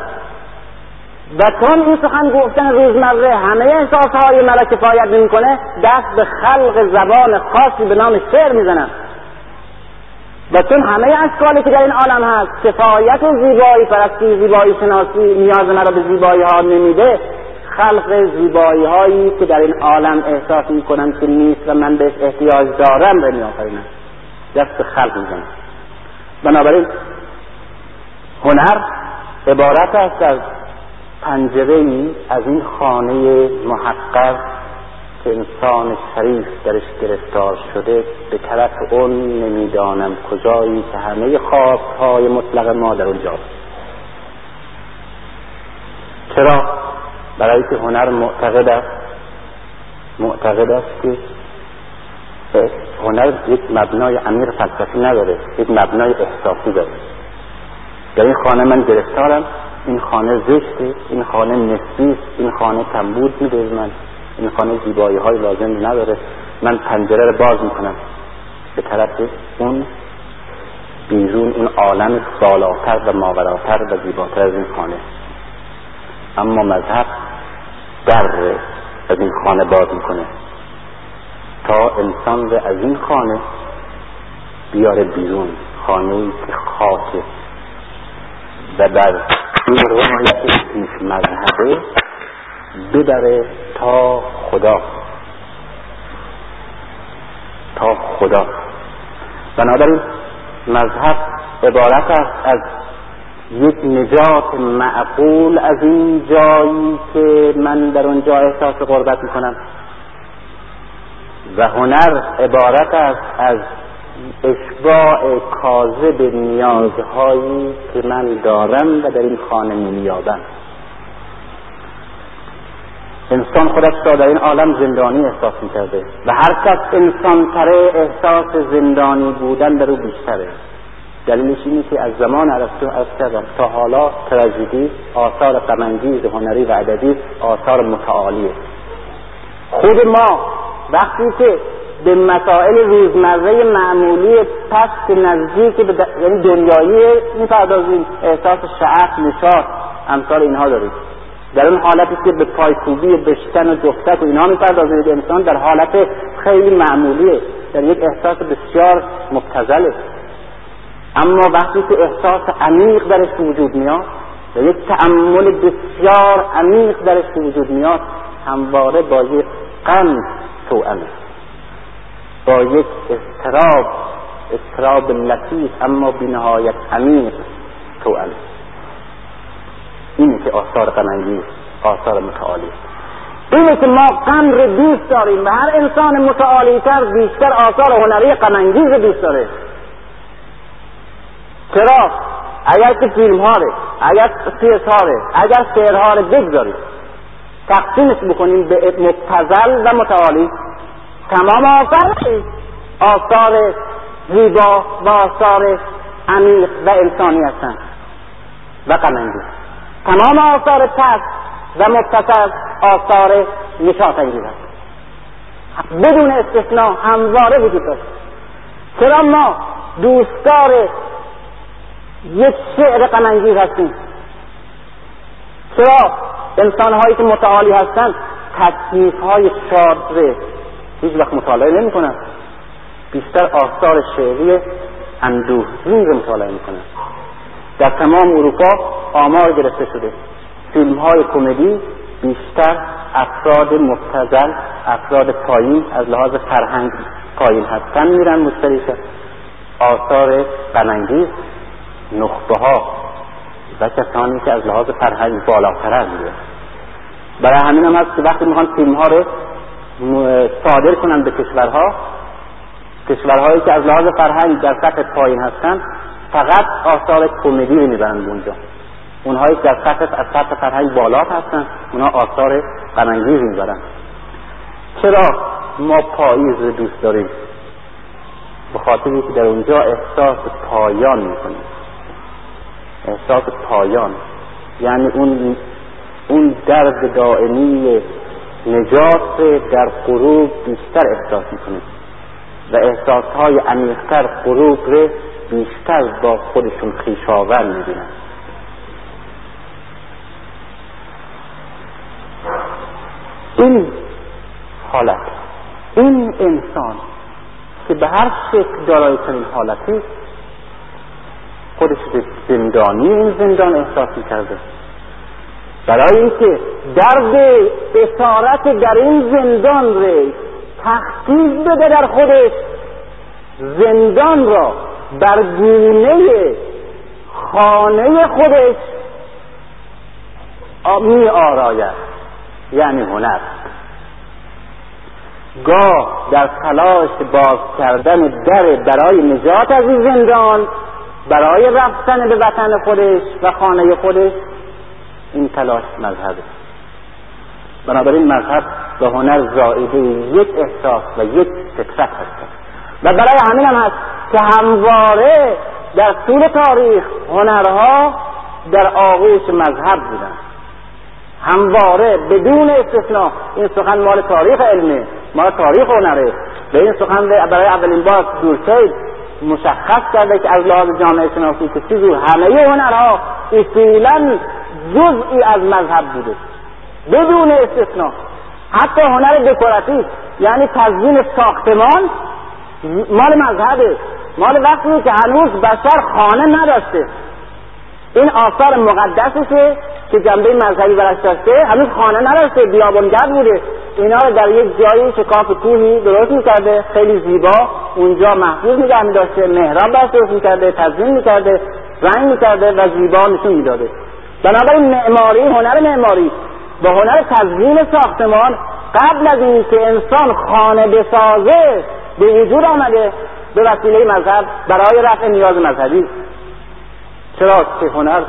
و چون این سخن گفتن روزمره همه احساسهای مرا کفایت نمی‌کنه، دست به خلق زبان خاصی به نام شعر میزنم و چون همه اشکالی که در این عالم هست کفایت و زیبایی پرستی، زیبایی شناسی نیاز مرا به زیبایی ها نمیده، خلق زیبایی هایی که در این عالم احساس میکنم که نیست و من بهش احتیاج دارم و میآفرینم، دست به خلق میزنم. بنابراین هنر عبارت است از پنجره‌ای از این خانه محقق که انسان شریف درش گرفتار شده به طرف اون نمیدانم کجایی که همه خواست‌های مطلق ما در اونجا. چرا؟ برای که هنر معتقد است معتقد است که هنر یک مبنای عمیق فلسفی نداره، یک مبنای احساسی داره. در این خانه من گرفتارم، این خانه زشته، این خانه نسبی است، این خانه کمبود میده من، این خانه زیبایی های لازم نداره، من پنجره رو باز میکنم به طرف اون بیرون، اون عالم بالاتر و ماوراتر و زیباتر از این خانه. اما مذهب در از این خانه باز میکنه تا انسان رو از این خانه بیاره بیرون، خانه‌ای که خاکه و در این روحیت هیچ مذهبه ببره تا خدا، تا خدا. بنابراین مذهب عبارت است از یک نجات معقول از این جایی که من در اونجا احساس غربت میکنم، و هنر عبارت است از اشباع کاذب نیازهایی که من دارم و در این خانه می‌یابم. انسان خودش را در این عالم زندانی احساس می‌کرده و هر کس انسان تره احساس زندانی بودن در او بیشتره. دلیلش اینه که از زمان ارسطو تا حالا تراژدی، آثار غم‌انگیز هنری و ادبی، آثار متعالیه. خود ما وقتی که به مسائل روزمره معمولی پست نزدیک به یعنی دنیایی می‌پردازیم، احساس شعف، نشاط امثال اینها داریم. در اون حالتی که به پایکوبی، بشتن و جفتک و اینها می‌پردازید، انسان در حالت خیلی معمولیه، در یک احساس بسیار مبتذله. اما وقتی که احساس عمیق درش وجود میاد، در یک تأمل بسیار عمیق درش وجود میاد، همواره با یک غم توأمه، با یک اضطراب، اضطراب لطیف اما بی نهایت عمیق توأمه. اینه که آثار غم‌انگیز، آثار متعالی، اینه که ما غم رو دوست داریم و هر انسان متعالی‌تر بیشتر آثار هنری غم‌انگیز رو دوست داره. چرا؟ اگر که فیلم ها ره، اگر سیاست ها ره، اگر شعر ها ره بگذاریم، تقسیمش بکنیم به مبتذل و متعالی، تمام آثار، آثار زیبا و آثار عمیق و انسانی هستند و غم‌انگیز. تمام آثار پست و مبتذل آثار نشاط انگیز هستند، بدون استثناء همواره وجود دارد. چرا ما دوستدار یک شعر غم‌انگیز هستیم؟ چرا انسان‌هایی که متعالی هستند تصنیف‌های شادره هیچ وقت مطالعه نمی‌کنند، بیشتر آثار شعری اندوهگین رو مطالعه می‌کنند؟ در تمام اروپا آمار گرفته شده، فیلم‌های کمدی بیشتر افراد مبتذل، افراد پایین از لحاظ فرهنگ پایین هستن میرن مشتریش. آثار غم‌انگیز، نخبه ها و کسانی که از لحاظ فرهنگ بالاترن میره. برای همین هم هست که وقتی میخوان فیلم ها رو صادر کنن به کشورها، کشورهایی که از لحاظ فرهنگ در سطح پایین هستن فقط آثار کمدی رو میبرن اونجا. اونهایی که در سطح از سطح فرهنگ بالا هستن، اونا آثار غم‌انگیز میبرن. چرا ما پاییز رو دوست داریم؟ به خاطری که در اونجا احساس پایان میکنیم، احساس پایان، یعنی اون اون درد دائمی نجات در غروب بیشتر احساس میکنیم و احساسهای عمیق‌تر غروب رو بیشتر با خودشون خویشاور میبینن. این حالت، این انسان که به هر شکل دارای چنین حالتی، خودش زندانی این زندان احساس می‌کرده. برای اینکه درد اسارت در این زندان را تخفیف بده در خودش، زندان را بر گونه خانه خودش می آراید، یعنی هنر. گاه در تلاش باز کردن در برای نجات از این زندان، برای رفتن به وطن خودش و خانه خودش، این تلاش مذهبه. بنابراین مذهب و هنر زائده یک احساس و یک فطرت هستند و برای همین هم هست که همواره در طول تاریخ هنرها در آغوش مذهب بودن، همواره بدون استثناء. این سخن مال تاریخ علمه، مال تاریخ هنره، به این سخن برای اولین بار دورکهایز مشخص کرده که از لحاظ جامعه شناسی که چیزی همه هنرها اصولا جزئی از مذهب بوده بدون استثنا. حتی هنر دکوراتی یعنی تزیین ساختمان مال مذهبه، مال وقتی که هنوز بشر خانه نداشته. این آثار مقدسشه که جنبه مذهبی برش داشته، هنوز خانه نداشته، بیابانگرد بوده، اینا رو در یک جایی شکاف کوهی درست میکرده، خیلی زیبا اونجا محفوظ نگه میداشته، محراب درست میکرده، تزیین میکرده، رنگ میکرده و زیبا نشون میداده. بنابراین معماری، هنر معماری با هنر تزیین ساختمان قبل از این که انسان خانه بسازه به وجود آمده به وسیله مذهب برای رفع نیاز مذهبی. چرا که هنر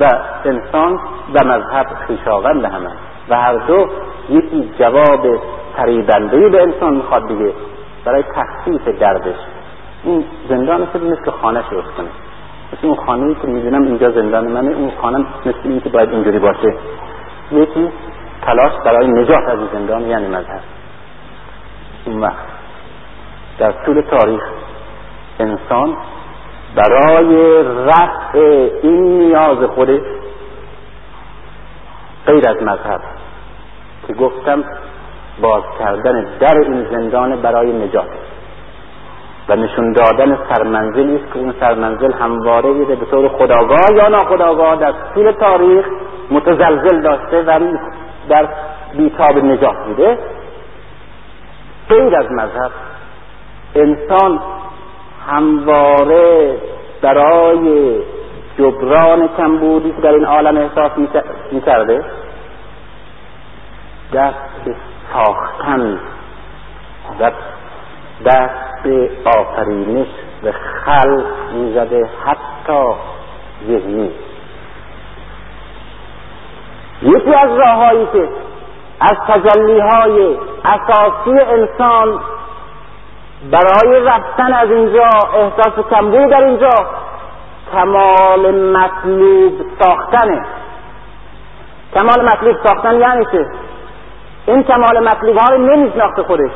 و انسان و مذهب خویشاوند هم هستند و هر دو یکی جواب فریبنده‌ای به انسان میخواد دیگه برای تخفیف دردش. این زندان شد مثل خانه شروع کنه، مثل اون خانه‌ای که میدونم اینجا زندان منه، اون خانه مثل این که باید اینجوری باشه. یکی تلاش برای نجات از زندان یعنی مذهب. اون وقت در طول تاریخ انسان برای رفع این نیاز خودش غیر از مذهب که گفتم باز کردن در این زندان برای نجات و نشون دادن سرمنزلی است که اون سرمنزل همواره یه به طور خودآگاه یا ناخودآگاه در طول تاریخ متزلزل داشته و در بیتاب نجات بوده. غیر از مذهب انسان همواره برای جبران کمبودی که در این عالم احساس می‌کرده دست به ساختن و دست به آفرینش و خلق می‌زده، حتی ذهنی. یکی از راه‌هایی که از تجلی‌های اساسی انسان برای رفتن از اینجا احساس کمبود در اینجا کمال مطلوب ساختنه. کمال مطلوب ساختن یعنی چه؟ این کمال مطلوب ها رو نمیشناخته خودش،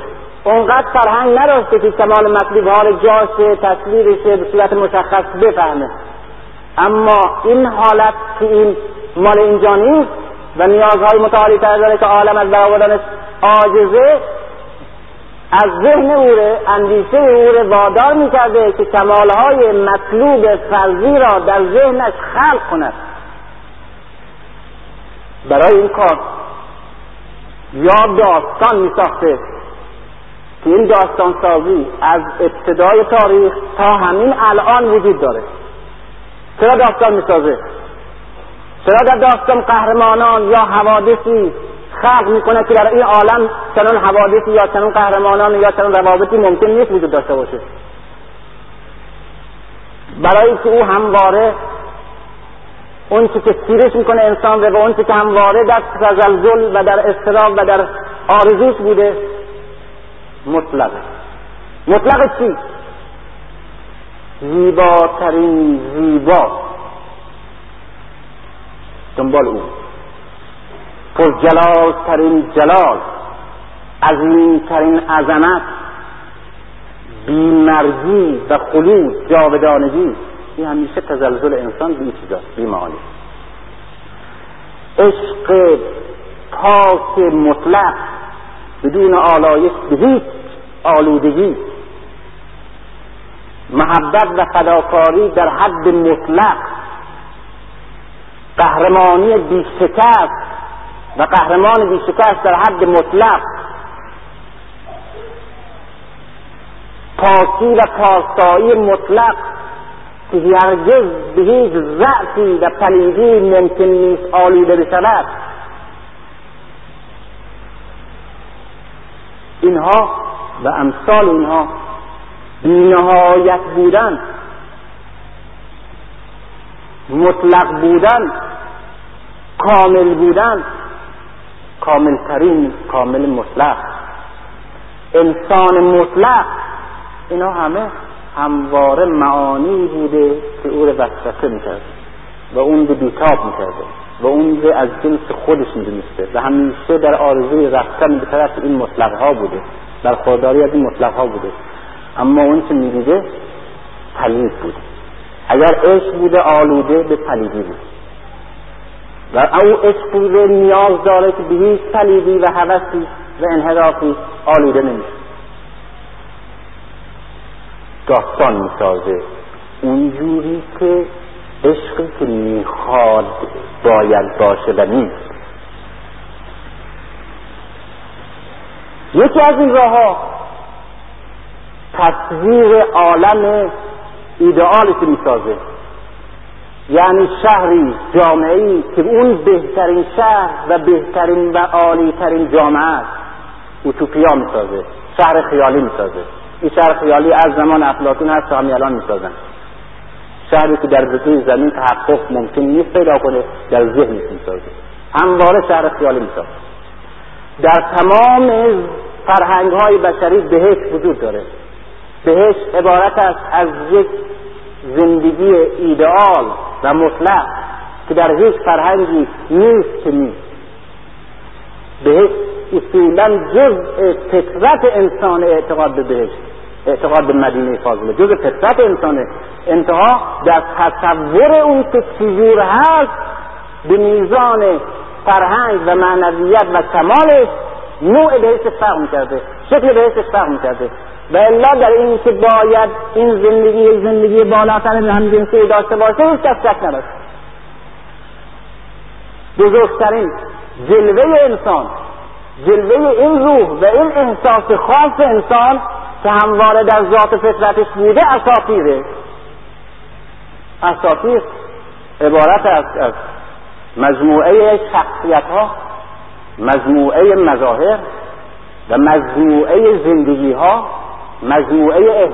اونقدر فرهنگ نداشته که کمال مطلوب ها رو جاشه تصویرشه به صورت مشخص بفهمه. اما این حالت که این مال اینجا نیست و نیازهای متعالی تر داره که عالم از برآوردنش عاجزه، از ذهن اوره، اندیشه اوره وادار میکرده که کمالهای مطلوب فرضی را در ذهنش خلق کند. برای این کار یا داستان میساخته که این داستان سازی از ابتدای تاریخ تا همین الان وجود داره. چرا داستان میسازه؟ چرا در داستان قهرمانان یا حوادثی خلق میکنه که در این عالم چنان حوادثی یا چنان قهرمانان یا چنان روابطی ممکن نیست وجود داشته باشه؟ برای اینکه او همواره اون چی که سیرش میکنه انسان و اون چی که همواره در تزلزل و در اضطراب و در آرزوش بوده مطلقه. مطلقه چی؟ زیباترین زیبا دنبال او، پر جلال ترین جلال، عظیم ترین عظمت، بیمرگی و خلود، جاودانگی. این همیشه تزلزل انسان به این چیزاست، بی معانی. عشق پاک مطلق بدون آلایش به هیچ آلودگی، محبت و فداکاری در حد مطلق، قهرمانی بی‌شکست و قهرمان بیشکست در حد مطلق، پاکی و پاکسایی مطلق که هرگز به هیچ ضعفی و پلیدی ممکن نیست آلوده بشود. اینها و امثال اینها بی‌نهایت بودن، مطلق بودن، کامل بودن، کامل ترین کامل مطلق، انسان مطلق، اینا همه همواره معانی بوده که او رو وسوسه میکرده و اون رو بیتاب میکرده و اون رو از جنس خودش میدونسته و همیشه در آرزوی رفتن به طرف این مطلق ها بوده. برخورداری از این مطلق ها بوده، اما اون که میدیده پلید بود. اگر عشق بوده آلوده به پلیدی بود و او عشق بوده نیاز داره که به هیچ پلیدی و هوسی و انحرافی آلوده نمیشه، داستان میسازه اونجوری که عشقی که میخواد باید باشه و نیست. یکی از این راه ها تصویر عالم ایدئالی که میسازه، یعنی شهری جامعه‌ای که اون بهترین شهر و بهترین و عالیترین جامعه است، اوتوپیا میسازه، شهر خیالی میسازه. این شهر خیالی از زمان افلاطون هست تا همین الان میسازن، شهری که در بطن زمین تحقق ممکن نیست پیدا کنه، در ذهن میسازه، همواره شهر خیالی میسازه. در تمام فرهنگ های بشری بهشت وجود داره. بهشت عبارت است از یک زندگی ایدئال و مطلق که در هیچ فرهنگی نیست که نیست. بهشت اصولا جزء فطرت انسان اعتقاد به بهشت، اعتقاد به مدینه فاضله جزء فطرت انسانه. انتها در تصور اون که چجور هست به میزان فرهنگ و معنویت و کمالش نوع بهشت فرق میکرده، شکل بهشت فرق میکرده. و الا در این که باید این زندگی زندگی بالاتر همجنسی داشته باشه هیچ کس شک نداشت. بزرگترین جلوه انسان، جلوه این روح و این احساس خاص انسان که همواره در ذات فطرتش بوده اساطیره. اساطیر عبارت است از مجموعه شخصیت ها، مجموعه مظاهر و مجموعه زندگی ها، مجموعه